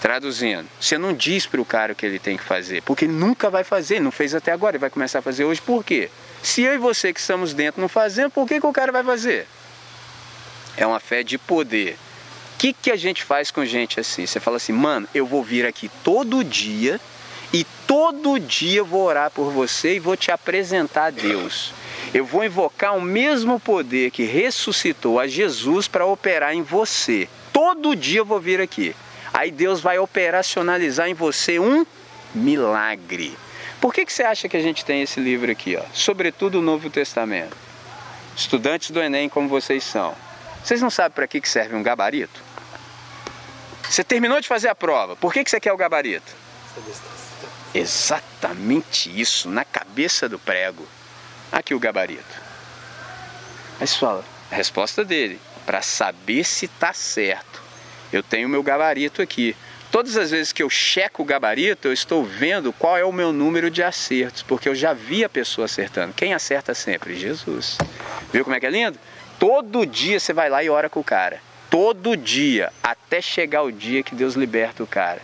Traduzindo, você não diz para o cara o que ele tem que fazer, porque ele nunca vai fazer, não fez até agora, ele vai começar a fazer hoje, por quê? Se eu e você que estamos dentro não fazemos, por que que o cara vai fazer? É uma fé de poder. O que que a gente faz com gente assim? Você fala assim, mano, eu vou vir aqui todo dia e todo dia eu vou orar por você e vou te apresentar a Deus. Eu vou invocar o mesmo poder que ressuscitou a Jesus para operar em você. Todo dia eu vou vir aqui. Aí Deus vai operacionalizar em você um milagre. Por que que você acha que a gente tem esse livro aqui, ó? Sobretudo o Novo Testamento? Estudantes do Enem, como vocês são. Vocês não sabem para que serve um gabarito? Você terminou de fazer a prova. Por que que você quer o gabarito? Exatamente isso, na cabeça do prego. Aqui o gabarito. Aí você fala, a resposta dele, para saber se está certo. Eu tenho o meu gabarito aqui. Todas as vezes que eu checo o gabarito, eu estou vendo qual é o meu número de acertos, porque eu já vi a pessoa acertando. Quem acerta sempre? Jesus. Viu como é que é lindo? Todo dia você vai lá e ora com o cara. Todo dia, até chegar o dia que Deus liberta o cara.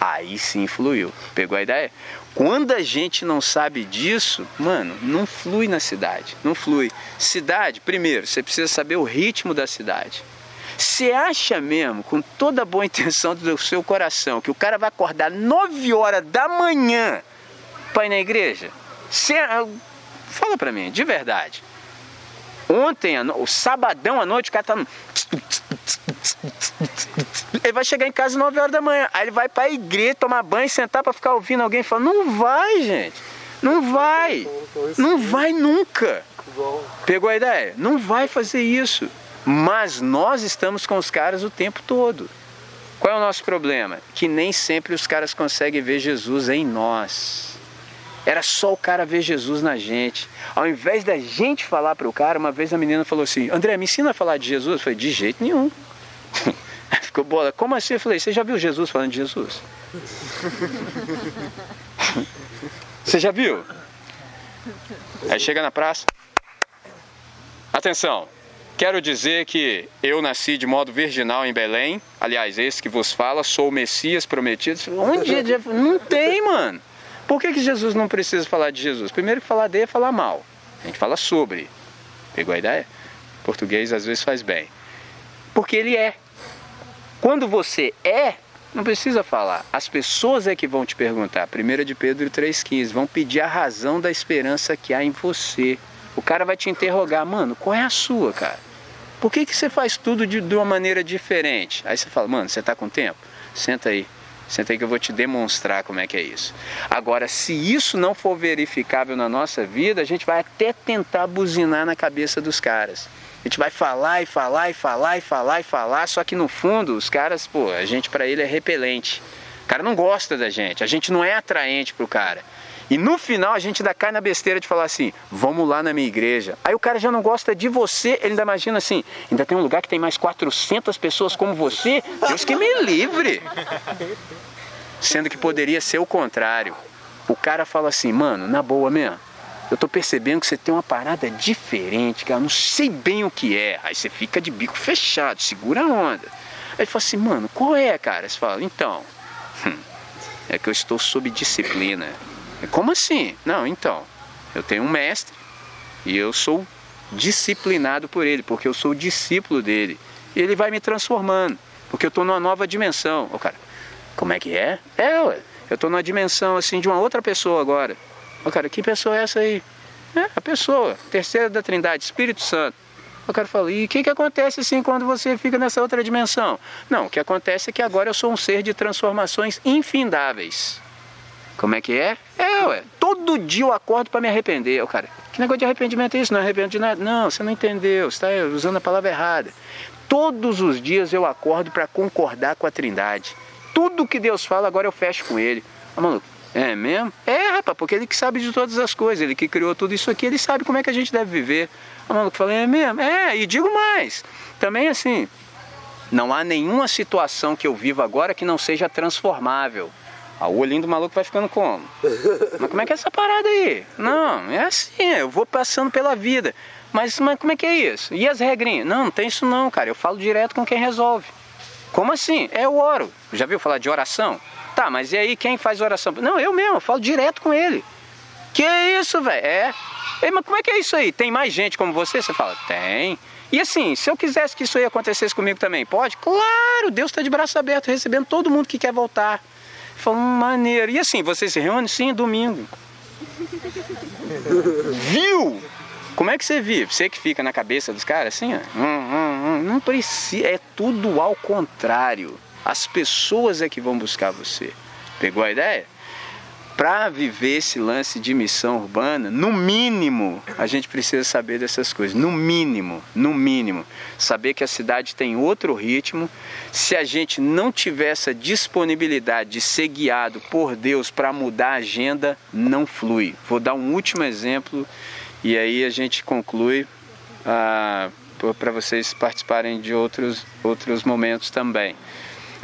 Aí sim fluiu. Pegou a ideia? Quando a gente não sabe disso, mano, não flui na cidade, não flui. Cidade, primeiro, você precisa saber o ritmo da cidade. Você acha mesmo, com toda a boa intenção do seu coração, que o cara vai acordar 9 horas da manhã para ir na igreja? Você, fala pra mim, de verdade. Ontem, o sabadão à noite, o cara tá no... Ele vai chegar em casa 9 horas da manhã, aí ele vai para a igreja tomar banho, sentar para ficar ouvindo alguém falar. Não vai, gente, não vai, não vai nunca. Pegou a ideia? Não vai fazer isso. Mas nós estamos com os caras o tempo todo. Qual é o nosso problema? Que nem sempre os caras conseguem ver Jesus em nós. Era só o cara ver Jesus na gente. Ao invés da gente falar para o cara, uma vez a menina falou assim, André, me ensina a falar de Jesus? Eu falei, de jeito nenhum. Ficou bola, como assim? Eu falei, você já viu Jesus falando de Jesus? Você já viu? Aí chega na praça. Atenção, quero dizer que eu nasci de modo virginal em Belém. Aliás, esse que vos fala, sou o Messias prometido. Onde? Não tem, mano. Por que que Jesus não precisa falar de Jesus? Primeiro que falar dele é falar mal. A gente fala sobre. Pegou a ideia? português às vezes faz bem. Porque ele é. Quando você é, não precisa falar. As pessoas é que vão te perguntar. 1 de Pedro 3,15. Vão pedir a razão da esperança que há em você. O cara vai te interrogar. Mano, qual é a sua, cara? Por que que você faz tudo de uma maneira diferente? Aí você fala, mano, você tá com tempo? Senta aí. Senta aí que eu vou te demonstrar como é que é isso. Agora, se isso não for verificável na nossa vida, a gente vai até tentar buzinar na cabeça dos caras. A gente vai falar, só que no fundo os caras, pô, a gente pra ele é repelente. O cara não gosta da gente, a gente não é atraente pro cara. E no final a gente ainda cai na besteira de falar assim, vamos lá na minha igreja. Aí o cara já não gosta de você, ele ainda imagina assim, ainda tem um lugar que tem mais 400 pessoas como você, Deus que me livre. Sendo que poderia ser o contrário. O cara fala assim, mano, na boa mesmo. Eu tô percebendo que você tem uma parada diferente, cara, não sei bem o que é. Aí você fica de bico fechado, segura a onda. Aí ele fala assim, mano, qual é, cara? Você fala, então, é que eu estou sob disciplina. Como assim? Não, então, eu tenho um mestre e eu sou disciplinado por ele, porque eu sou discípulo dele. E ele vai me transformando, porque eu tô numa nova dimensão. Ô, cara, como é que é? É, ué, eu tô numa dimensão, assim, de uma outra pessoa agora. Ô, cara, que pessoa é essa aí? É a pessoa, terceira da Trindade, Espírito Santo. O cara fala, e o que acontece assim quando você fica nessa outra dimensão? Não, o que acontece é que agora eu sou um ser de transformações infindáveis. Como é que é? É, ué, todo dia eu acordo para me arrepender. O cara, que negócio de arrependimento é isso? Não arrependo de nada. Não, você não entendeu, você está usando a palavra errada. Todos os dias eu acordo para concordar com a Trindade. Tudo que Deus fala, agora eu fecho com ele. Ah, maluco. É mesmo? É, rapaz, porque ele que sabe de todas as coisas, ele que criou tudo isso aqui, ele sabe como é que a gente deve viver. O maluco falou, é mesmo? É, e digo mais, também assim, não há nenhuma situação que eu vivo agora que não seja transformável. Ah, o olhinho do maluco vai ficando como? Mas como é que é essa parada aí? Não, é assim, eu vou passando pela vida. Mas como é que é isso? E as regrinhas? Não, não tem isso não, cara, eu falo direto com quem resolve. Como assim? É, eu oro. Já viu falar de oração? Tá, mas e aí quem faz oração? Não, eu mesmo, eu falo direto com ele. Que é isso, velho? É. Ei, mas como é que é isso aí? Tem mais gente como você? Você fala, tem. E assim, se eu quisesse que isso aí acontecesse comigo também, pode? Claro, Deus está de braço aberto, recebendo todo mundo que quer voltar. Fala, maneiro. E assim, vocês se reúnem? Sim, domingo. Viu? Como é que você vive? Você que fica na cabeça dos caras assim, ó. Não precisa, é tudo ao contrário. As pessoas é que vão buscar você. Pegou a ideia? Para viver esse lance de missão urbana, no mínimo, a gente precisa saber dessas coisas. No mínimo. Saber que a cidade tem outro ritmo. Se a gente não tiver essa disponibilidade de ser guiado por Deus para mudar a agenda, não flui. Vou dar um último exemplo e aí a gente conclui para vocês participarem de outros momentos também.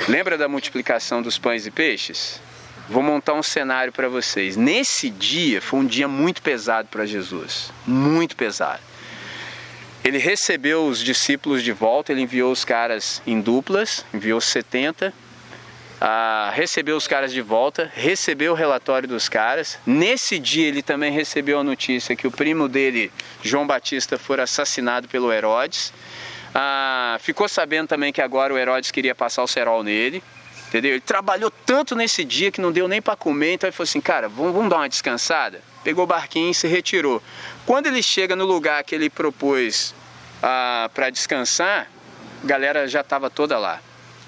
Lembra da multiplicação dos pães e peixes? Vou montar um cenário para vocês. Nesse dia, foi um dia muito pesado para Jesus. Muito pesado. Ele recebeu os discípulos de volta, ele enviou os caras em duplas, enviou 70. Recebeu os caras de volta, recebeu o relatório dos caras. Nesse dia, ele também recebeu a notícia que o primo dele, João Batista, foi assassinado pelo Herodes. Ficou sabendo também que agora o Herodes queria passar o cerol nele, entendeu? Ele trabalhou tanto nesse dia que não deu nem para comer, então ele falou assim, cara, vamos dar uma descansada? Pegou o barquinho e se retirou. Quando ele chega no lugar que ele propôs para descansar, a galera já estava toda lá.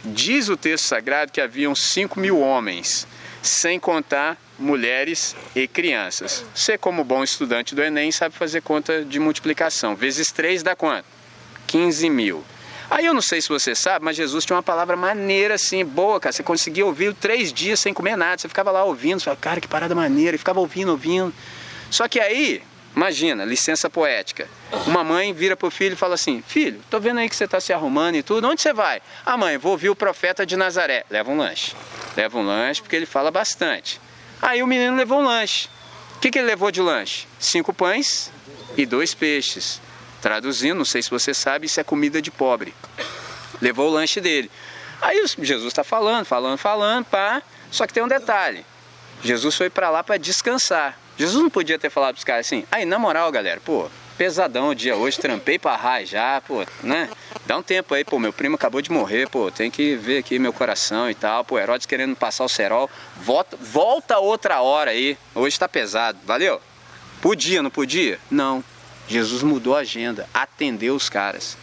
Diz o texto sagrado que haviam 5.000 homens, sem contar mulheres e crianças. Você, como bom estudante do Enem, sabe fazer conta de multiplicação. Vezes 3 dá quanto? 15.000. Aí eu não sei se você sabe, mas Jesus tinha uma palavra maneira assim, boa, cara. Você conseguia ouvir 3 dias sem comer nada. Você ficava lá ouvindo, você falava, cara, que parada maneira. E ficava ouvindo. Só que aí, imagina, licença poética. Uma mãe vira pro filho e fala assim, filho, tô vendo aí que você tá se arrumando e tudo. Onde você vai? Ah, mãe, vou ouvir o profeta de Nazaré. Leva um lanche. Leva um lanche porque ele fala bastante. Aí o menino levou um lanche. O que ele levou de lanche? 5 pães e 2 peixes. Traduzindo, não sei se você sabe, isso é comida de pobre. Levou o lanche dele. Aí Jesus está falando, pá. Só que tem um detalhe. Jesus foi para lá para descansar. Jesus não podia ter falado para os caras assim, aí na moral, galera, pô, pesadão o dia hoje, trampei pra rajar, pô, né? Dá um tempo aí, pô, meu primo acabou de morrer, pô, tem que ver aqui meu coração e tal, pô, Herodes querendo passar o cerol, volta outra hora aí, hoje tá pesado, valeu? Podia, não podia? Não. Jesus mudou a agenda, atendeu os caras,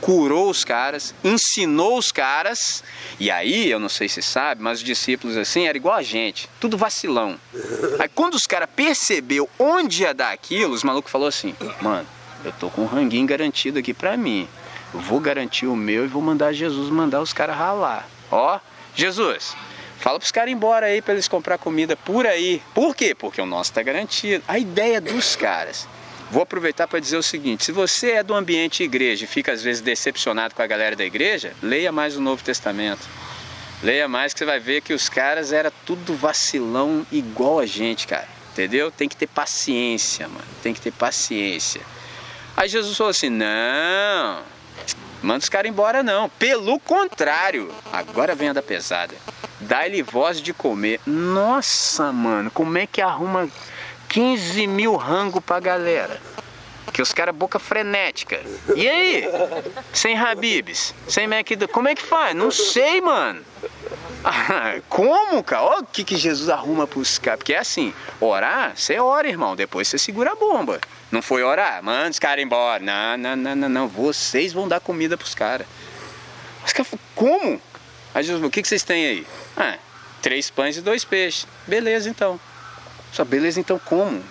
curou os caras, ensinou os caras, e aí, eu não sei se sabe, mas os discípulos assim, era igual a gente, tudo vacilão. Aí quando os caras percebeu onde ia dar aquilo, os malucos falaram assim, mano, eu tô com um ranguinho garantido aqui pra mim, eu vou garantir o meu e vou mandar Jesus mandar os caras ralar. Ó, Jesus, fala pros caras ir embora aí pra eles comprar comida por aí. Por quê? Porque o nosso tá garantido. A ideia dos caras. Vou aproveitar para dizer o seguinte, se você é do ambiente igreja e fica às vezes decepcionado com a galera da igreja, leia mais o Novo Testamento. Leia mais que você vai ver que os caras era tudo vacilão igual a gente, cara. Entendeu? Tem que ter paciência, mano. Tem que ter paciência. Aí Jesus falou assim, não, manda os caras embora não. Pelo contrário, agora vem a da pesada. Dá-lhe voz de comer. Nossa, mano, como é que arruma 15 mil rango pra galera, que os caras boca frenética, e aí? Sem Habib's, sem McDonald's, como é que faz? Não sei, mano. Ah, como, cara? Olha o que Jesus arruma pros caras, porque é assim, orar, você ora, irmão, depois você segura a bomba. Não foi orar? Manda os caras embora. Não, vocês vão dar comida pros caras. Os caras falam, como? Aí Jesus falou, o que vocês têm aí? Ah, 3 pães e 2 peixes, beleza então. Só, beleza, então como?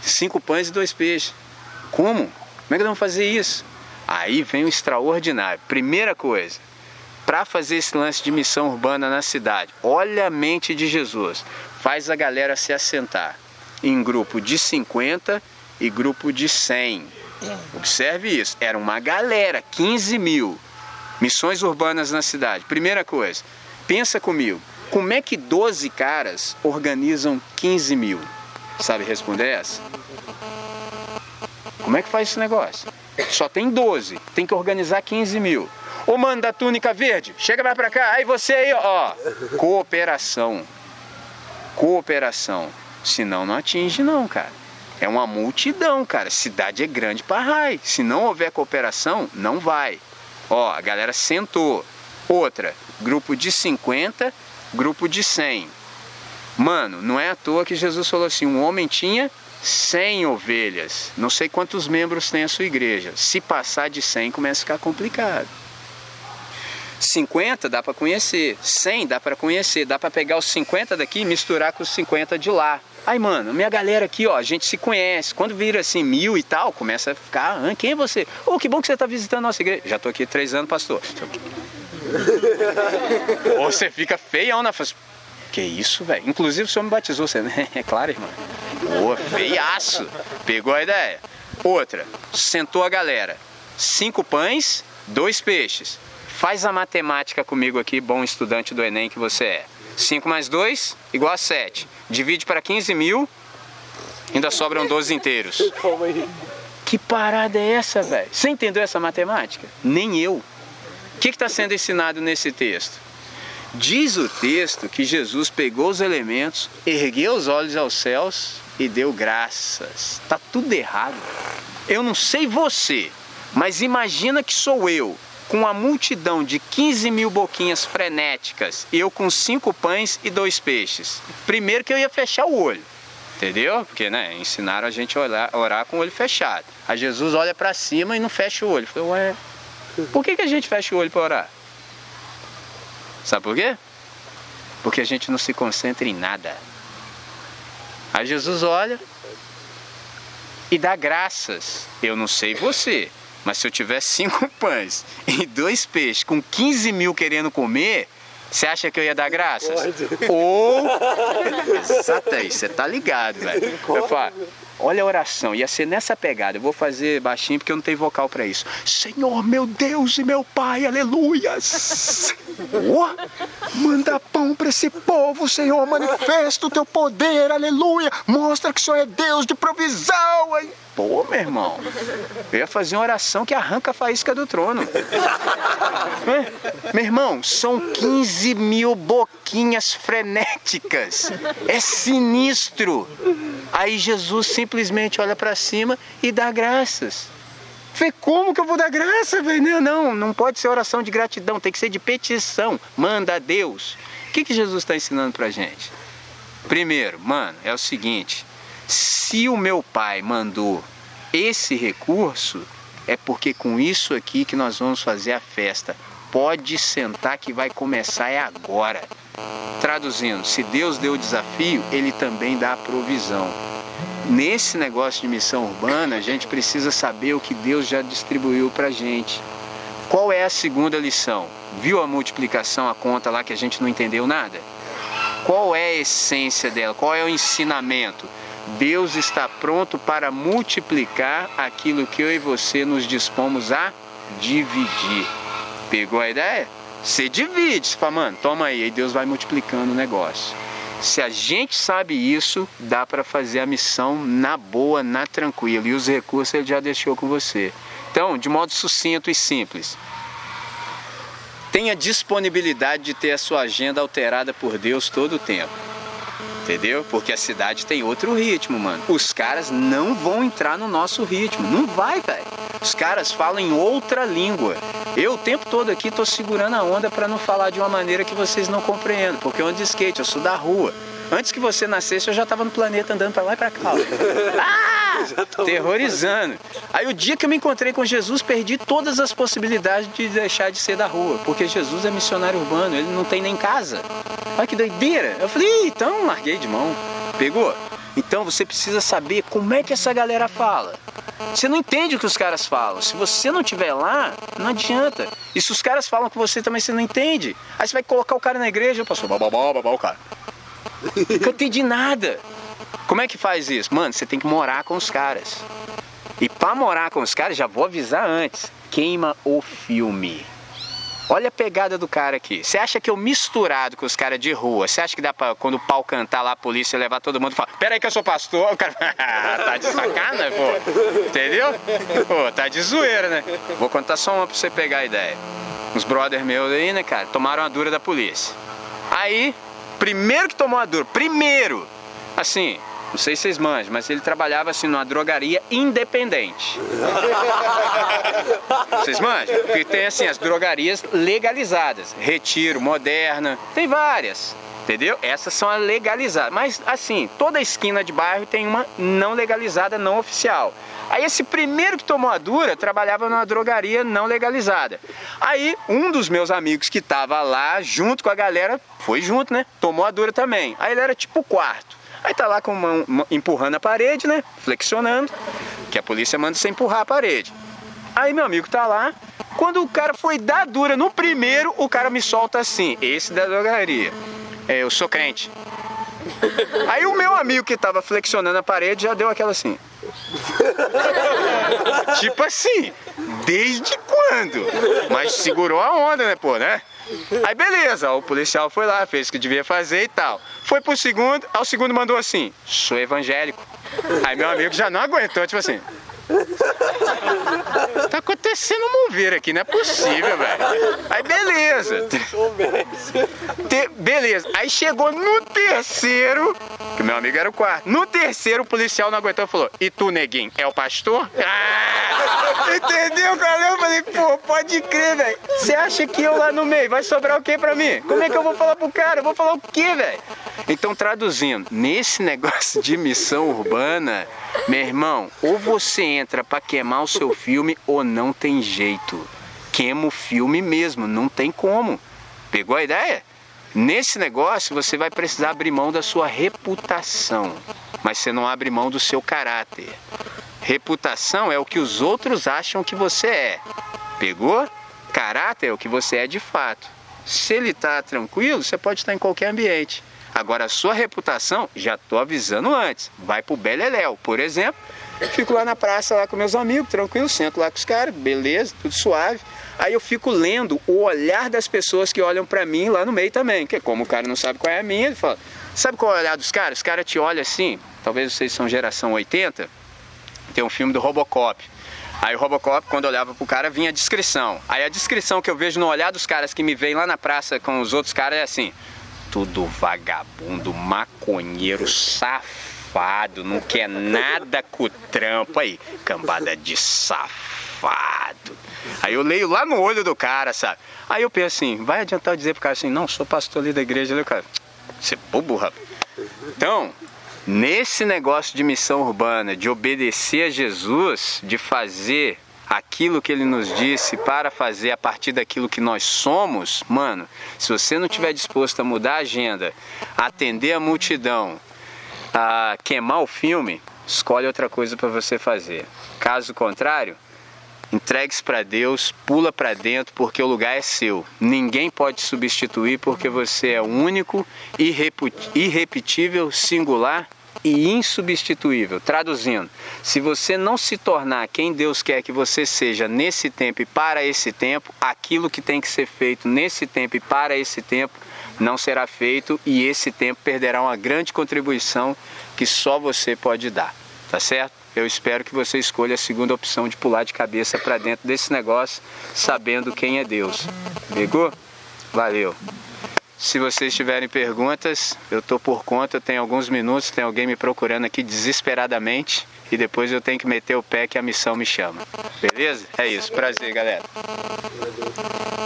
5 pães e 2 peixes. Como? Como é que nós vamos fazer isso? Aí vem o extraordinário. Primeira coisa, para fazer esse lance de missão urbana na cidade, olha a mente de Jesus. Faz a galera se assentar em grupo de 50 e grupo de 100. Observe isso. Era uma galera, 15 mil. Missões urbanas na cidade. Primeira coisa, pensa comigo. Como é que 12 caras organizam 15 mil? Sabe responder essa? Como é que faz esse negócio? Só tem 12, tem que organizar 15 mil. Ô mano da túnica verde, chega mais pra cá, aí você aí, ó. Cooperação. Cooperação. Senão não atinge não, cara. É uma multidão, cara. Cidade é grande pra raio. Se não houver cooperação, não vai. Ó, a galera sentou. Outra, grupo de 50, grupo de 100. Mano, não é à toa que Jesus falou assim, um homem tinha 100 ovelhas. Não sei quantos membros tem a sua igreja. Se passar de 100, começa a ficar complicado. 50 dá para conhecer, 100 dá para conhecer, dá para pegar os 50 daqui e misturar com os 50 de lá. Aí, mano, minha galera aqui, ó, a gente se conhece. Quando vira assim 1000 e tal, começa a ficar, ah, quem é você? Oh, que bom que você tá visitando a nossa igreja. Já tô aqui 3 anos, pastor. Ou você fica feião na face. Que isso, velho? Inclusive o senhor me batizou, você, né? É claro, irmão. Pô, feiaço. Pegou a ideia. Outra, sentou a galera. 5 pães, 2 peixes. Faz a matemática comigo aqui, bom estudante do Enem que você é. 5 mais 2 igual a 7. Divide para 15 mil, ainda sobram 12 inteiros. Que parada é essa, velho? Você entendeu essa matemática? Nem eu. O que está sendo ensinado nesse texto? Diz o texto que Jesus pegou os elementos, ergueu os olhos aos céus e deu graças. Está tudo errado. Eu não sei você, mas imagina que sou eu, com a multidão de 15 mil boquinhas frenéticas, eu com 5 pães e 2 peixes. Primeiro que eu ia fechar o olho, entendeu? Porque, né, ensinaram a gente a orar com o olho fechado. Aí Jesus olha para cima e não fecha o olho. Falei, ué... Por que a gente fecha o olho para orar? Sabe por quê? Porque a gente não se concentra em nada. Aí Jesus olha e dá graças. Eu não sei você, mas se eu tiver 5 pães e 2 peixes com 15 mil querendo comer, você acha que eu ia dar graças? Pode. Ou... Exato aí, você tá ligado, velho. Eu falo, olha a oração, ia ser nessa pegada. Eu vou fazer baixinho porque eu não tenho vocal para isso. Senhor, meu Deus e meu Pai, aleluias. Oh, manda pão para esse povo, Senhor, manifesta o teu poder, aleluia. Mostra que o Senhor é Deus de provisão, hein? Pô, meu irmão, eu ia fazer uma oração que arranca a faísca do trono. É? Meu irmão, são 15 mil boquinhas frenéticas. É sinistro. Aí Jesus simplesmente simplesmente olha para cima e dá graças. Falei, como que eu vou dar graça, velho? Não pode ser oração de gratidão, tem que ser de petição. Manda a Deus. O que Jesus está ensinando para a gente? Primeiro, mano, é o seguinte, se o meu pai mandou esse recurso, é porque com isso aqui que nós vamos fazer a festa. Pode sentar que vai começar é agora. Traduzindo, se Deus deu o desafio, Ele também dá a provisão. Nesse negócio de missão urbana, a gente precisa saber o que Deus já distribuiu para a gente. Qual é a segunda lição? Viu a multiplicação, a conta lá que a gente não entendeu nada? Qual é a essência dela? Qual é o ensinamento? Deus está pronto para multiplicar aquilo que eu e você nos dispomos a dividir. Pegou a ideia? Você divide, você fala, mano, toma aí, Deus vai multiplicando o negócio. Se a gente sabe isso, dá para fazer a missão na boa, na tranquila. E os recursos Ele já deixou com você. Então, de modo sucinto e simples, tenha disponibilidade de ter a sua agenda alterada por Deus todo o tempo. Entendeu? Porque a cidade tem outro ritmo, mano. Os caras não vão entrar no nosso ritmo. Não vai, velho. Os caras falam em outra língua. Eu o tempo todo aqui tô segurando a onda para não falar de uma maneira que vocês não compreendam. Porque eu ando de skate, eu sou da rua. Antes que você nascesse, eu já tava no planeta andando para lá e para cá. Terrorizando. Aí o dia que eu me encontrei com Jesus, perdi todas as possibilidades de deixar de ser da rua. Porque Jesus é missionário urbano, ele não tem nem casa. Olha que doideira. Eu falei, então larguei de mão. Pegou? Então você precisa saber como é que essa galera fala. Você não entende o que os caras falam. Se você não estiver lá, não adianta. E se os caras falam com você também, você não entende. Aí você vai colocar o cara na igreja, eu passo babá o cara. Não entendi nada. Como é que faz isso? Mano, você tem que morar com os caras. E para morar com os caras, já vou avisar antes, queima o filme. Olha a pegada do cara aqui. Você acha que eu misturado com os caras de rua, você acha que dá pra, quando o pau cantar lá, a polícia levar todo mundo e falar, peraí que eu sou pastor, o cara tá de sacana, pô. Entendeu? Pô, tá de zoeira, né? Vou contar só uma pra você pegar a ideia. Uns brother meus aí, né, cara, tomaram a dura da polícia. Aí, primeiro que tomou a dura, primeiro, assim, não sei se vocês manjam, mas ele trabalhava assim numa drogaria independente. Vocês manjam? Porque tem assim as drogarias legalizadas, Retiro, Moderna, tem várias, entendeu? Essas são as legalizadas, mas assim, toda esquina de bairro tem uma não legalizada, não oficial. Aí esse primeiro que tomou a dura trabalhava numa drogaria não legalizada. Aí um dos meus amigos que tava lá junto com a galera, foi junto, né? Tomou a dura também. Aí ele era tipo quarto. Aí tá lá com uma, empurrando a parede, né? Flexionando, que a polícia manda você empurrar a parede. Aí meu amigo tá lá, quando o cara foi dar dura no primeiro, o cara me solta assim, esse da drogaria. É, eu sou crente. Aí o meu amigo que tava flexionando a parede já deu aquela assim. Tipo assim, desde quando? Mas segurou a onda, né, pô, né? Aí beleza, o policial foi lá, fez o que devia fazer e tal. Foi pro segundo, aí o segundo mandou assim, sou evangélico. Aí meu amigo já não aguentou, tipo assim. Tá acontecendo um mover aqui, não é possível, velho. Aí beleza. Beleza, aí chegou no terceiro, que meu amigo era o quarto. No terceiro o policial não aguentou e falou, e tu, neguinho, é o pastor? Entendeu, cara? Eu falei, pô, pode crer, velho. Você acha que eu lá no meio vai sobrar o que pra mim? Como é que eu vou falar pro cara? Eu vou falar o que, velho? Então, traduzindo, nesse negócio de missão urbana, meu irmão, ou você entra pra queimar o seu filme ou não tem jeito. Queima o filme mesmo, não tem como. Pegou a ideia? Nesse negócio você vai precisar abrir mão da sua reputação, mas você não abre mão do seu caráter. Reputação é o que os outros acham que você é. Pegou? Caráter é o que você é de fato. Se ele tá tranquilo, você pode estar em qualquer ambiente. Agora a sua reputação, já tô avisando antes, vai pro beleléu, por exemplo. Fico lá na praça, lá com meus amigos, tranquilo, sento lá com os caras, beleza, tudo suave. Aí eu fico lendo o olhar das pessoas que olham pra mim lá no meio também. Porque como o cara não sabe qual é a minha, ele fala, sabe qual é o olhar dos caras? Os caras te olham assim, talvez vocês são geração 80, tem um filme do Robocop. Aí o Robocop, quando olhava pro cara, vinha a descrição. Aí a descrição que eu vejo no olhar dos caras que me veem lá na praça com os outros caras é assim, tudo vagabundo, maconheiro, safado. safado, não quer nada com o trampo. Aí, cambada de safado. Aí eu leio lá no olho do cara, sabe? Aí eu penso assim, vai adiantar eu dizer pro cara assim, não, sou pastor ali da igreja, ali, cara. Você é bobo, rapaz. Então, nesse negócio de missão urbana, de obedecer a Jesus, de fazer aquilo que ele nos disse para fazer a partir daquilo que nós somos, mano, se você não estiver disposto a mudar a agenda, atender a multidão, a queimar o filme, escolhe outra coisa para você fazer. Caso contrário, entregue-se para Deus, pula para dentro, porque o lugar é seu. Ninguém pode te substituir, porque você é único, irrepetível, singular e insubstituível. Traduzindo, se você não se tornar quem Deus quer que você seja nesse tempo e para esse tempo, aquilo que tem que ser feito nesse tempo e para esse tempo não será feito, e esse tempo perderá uma grande contribuição que só você pode dar, tá certo? Eu espero que você escolha a segunda opção de pular de cabeça para dentro desse negócio, sabendo quem é Deus. Pegou? Valeu! Se vocês tiverem perguntas, eu tô por conta, eu tenho alguns minutos, tem alguém me procurando aqui desesperadamente e depois eu tenho que meter o pé que a missão me chama. Beleza? É isso. Prazer, galera.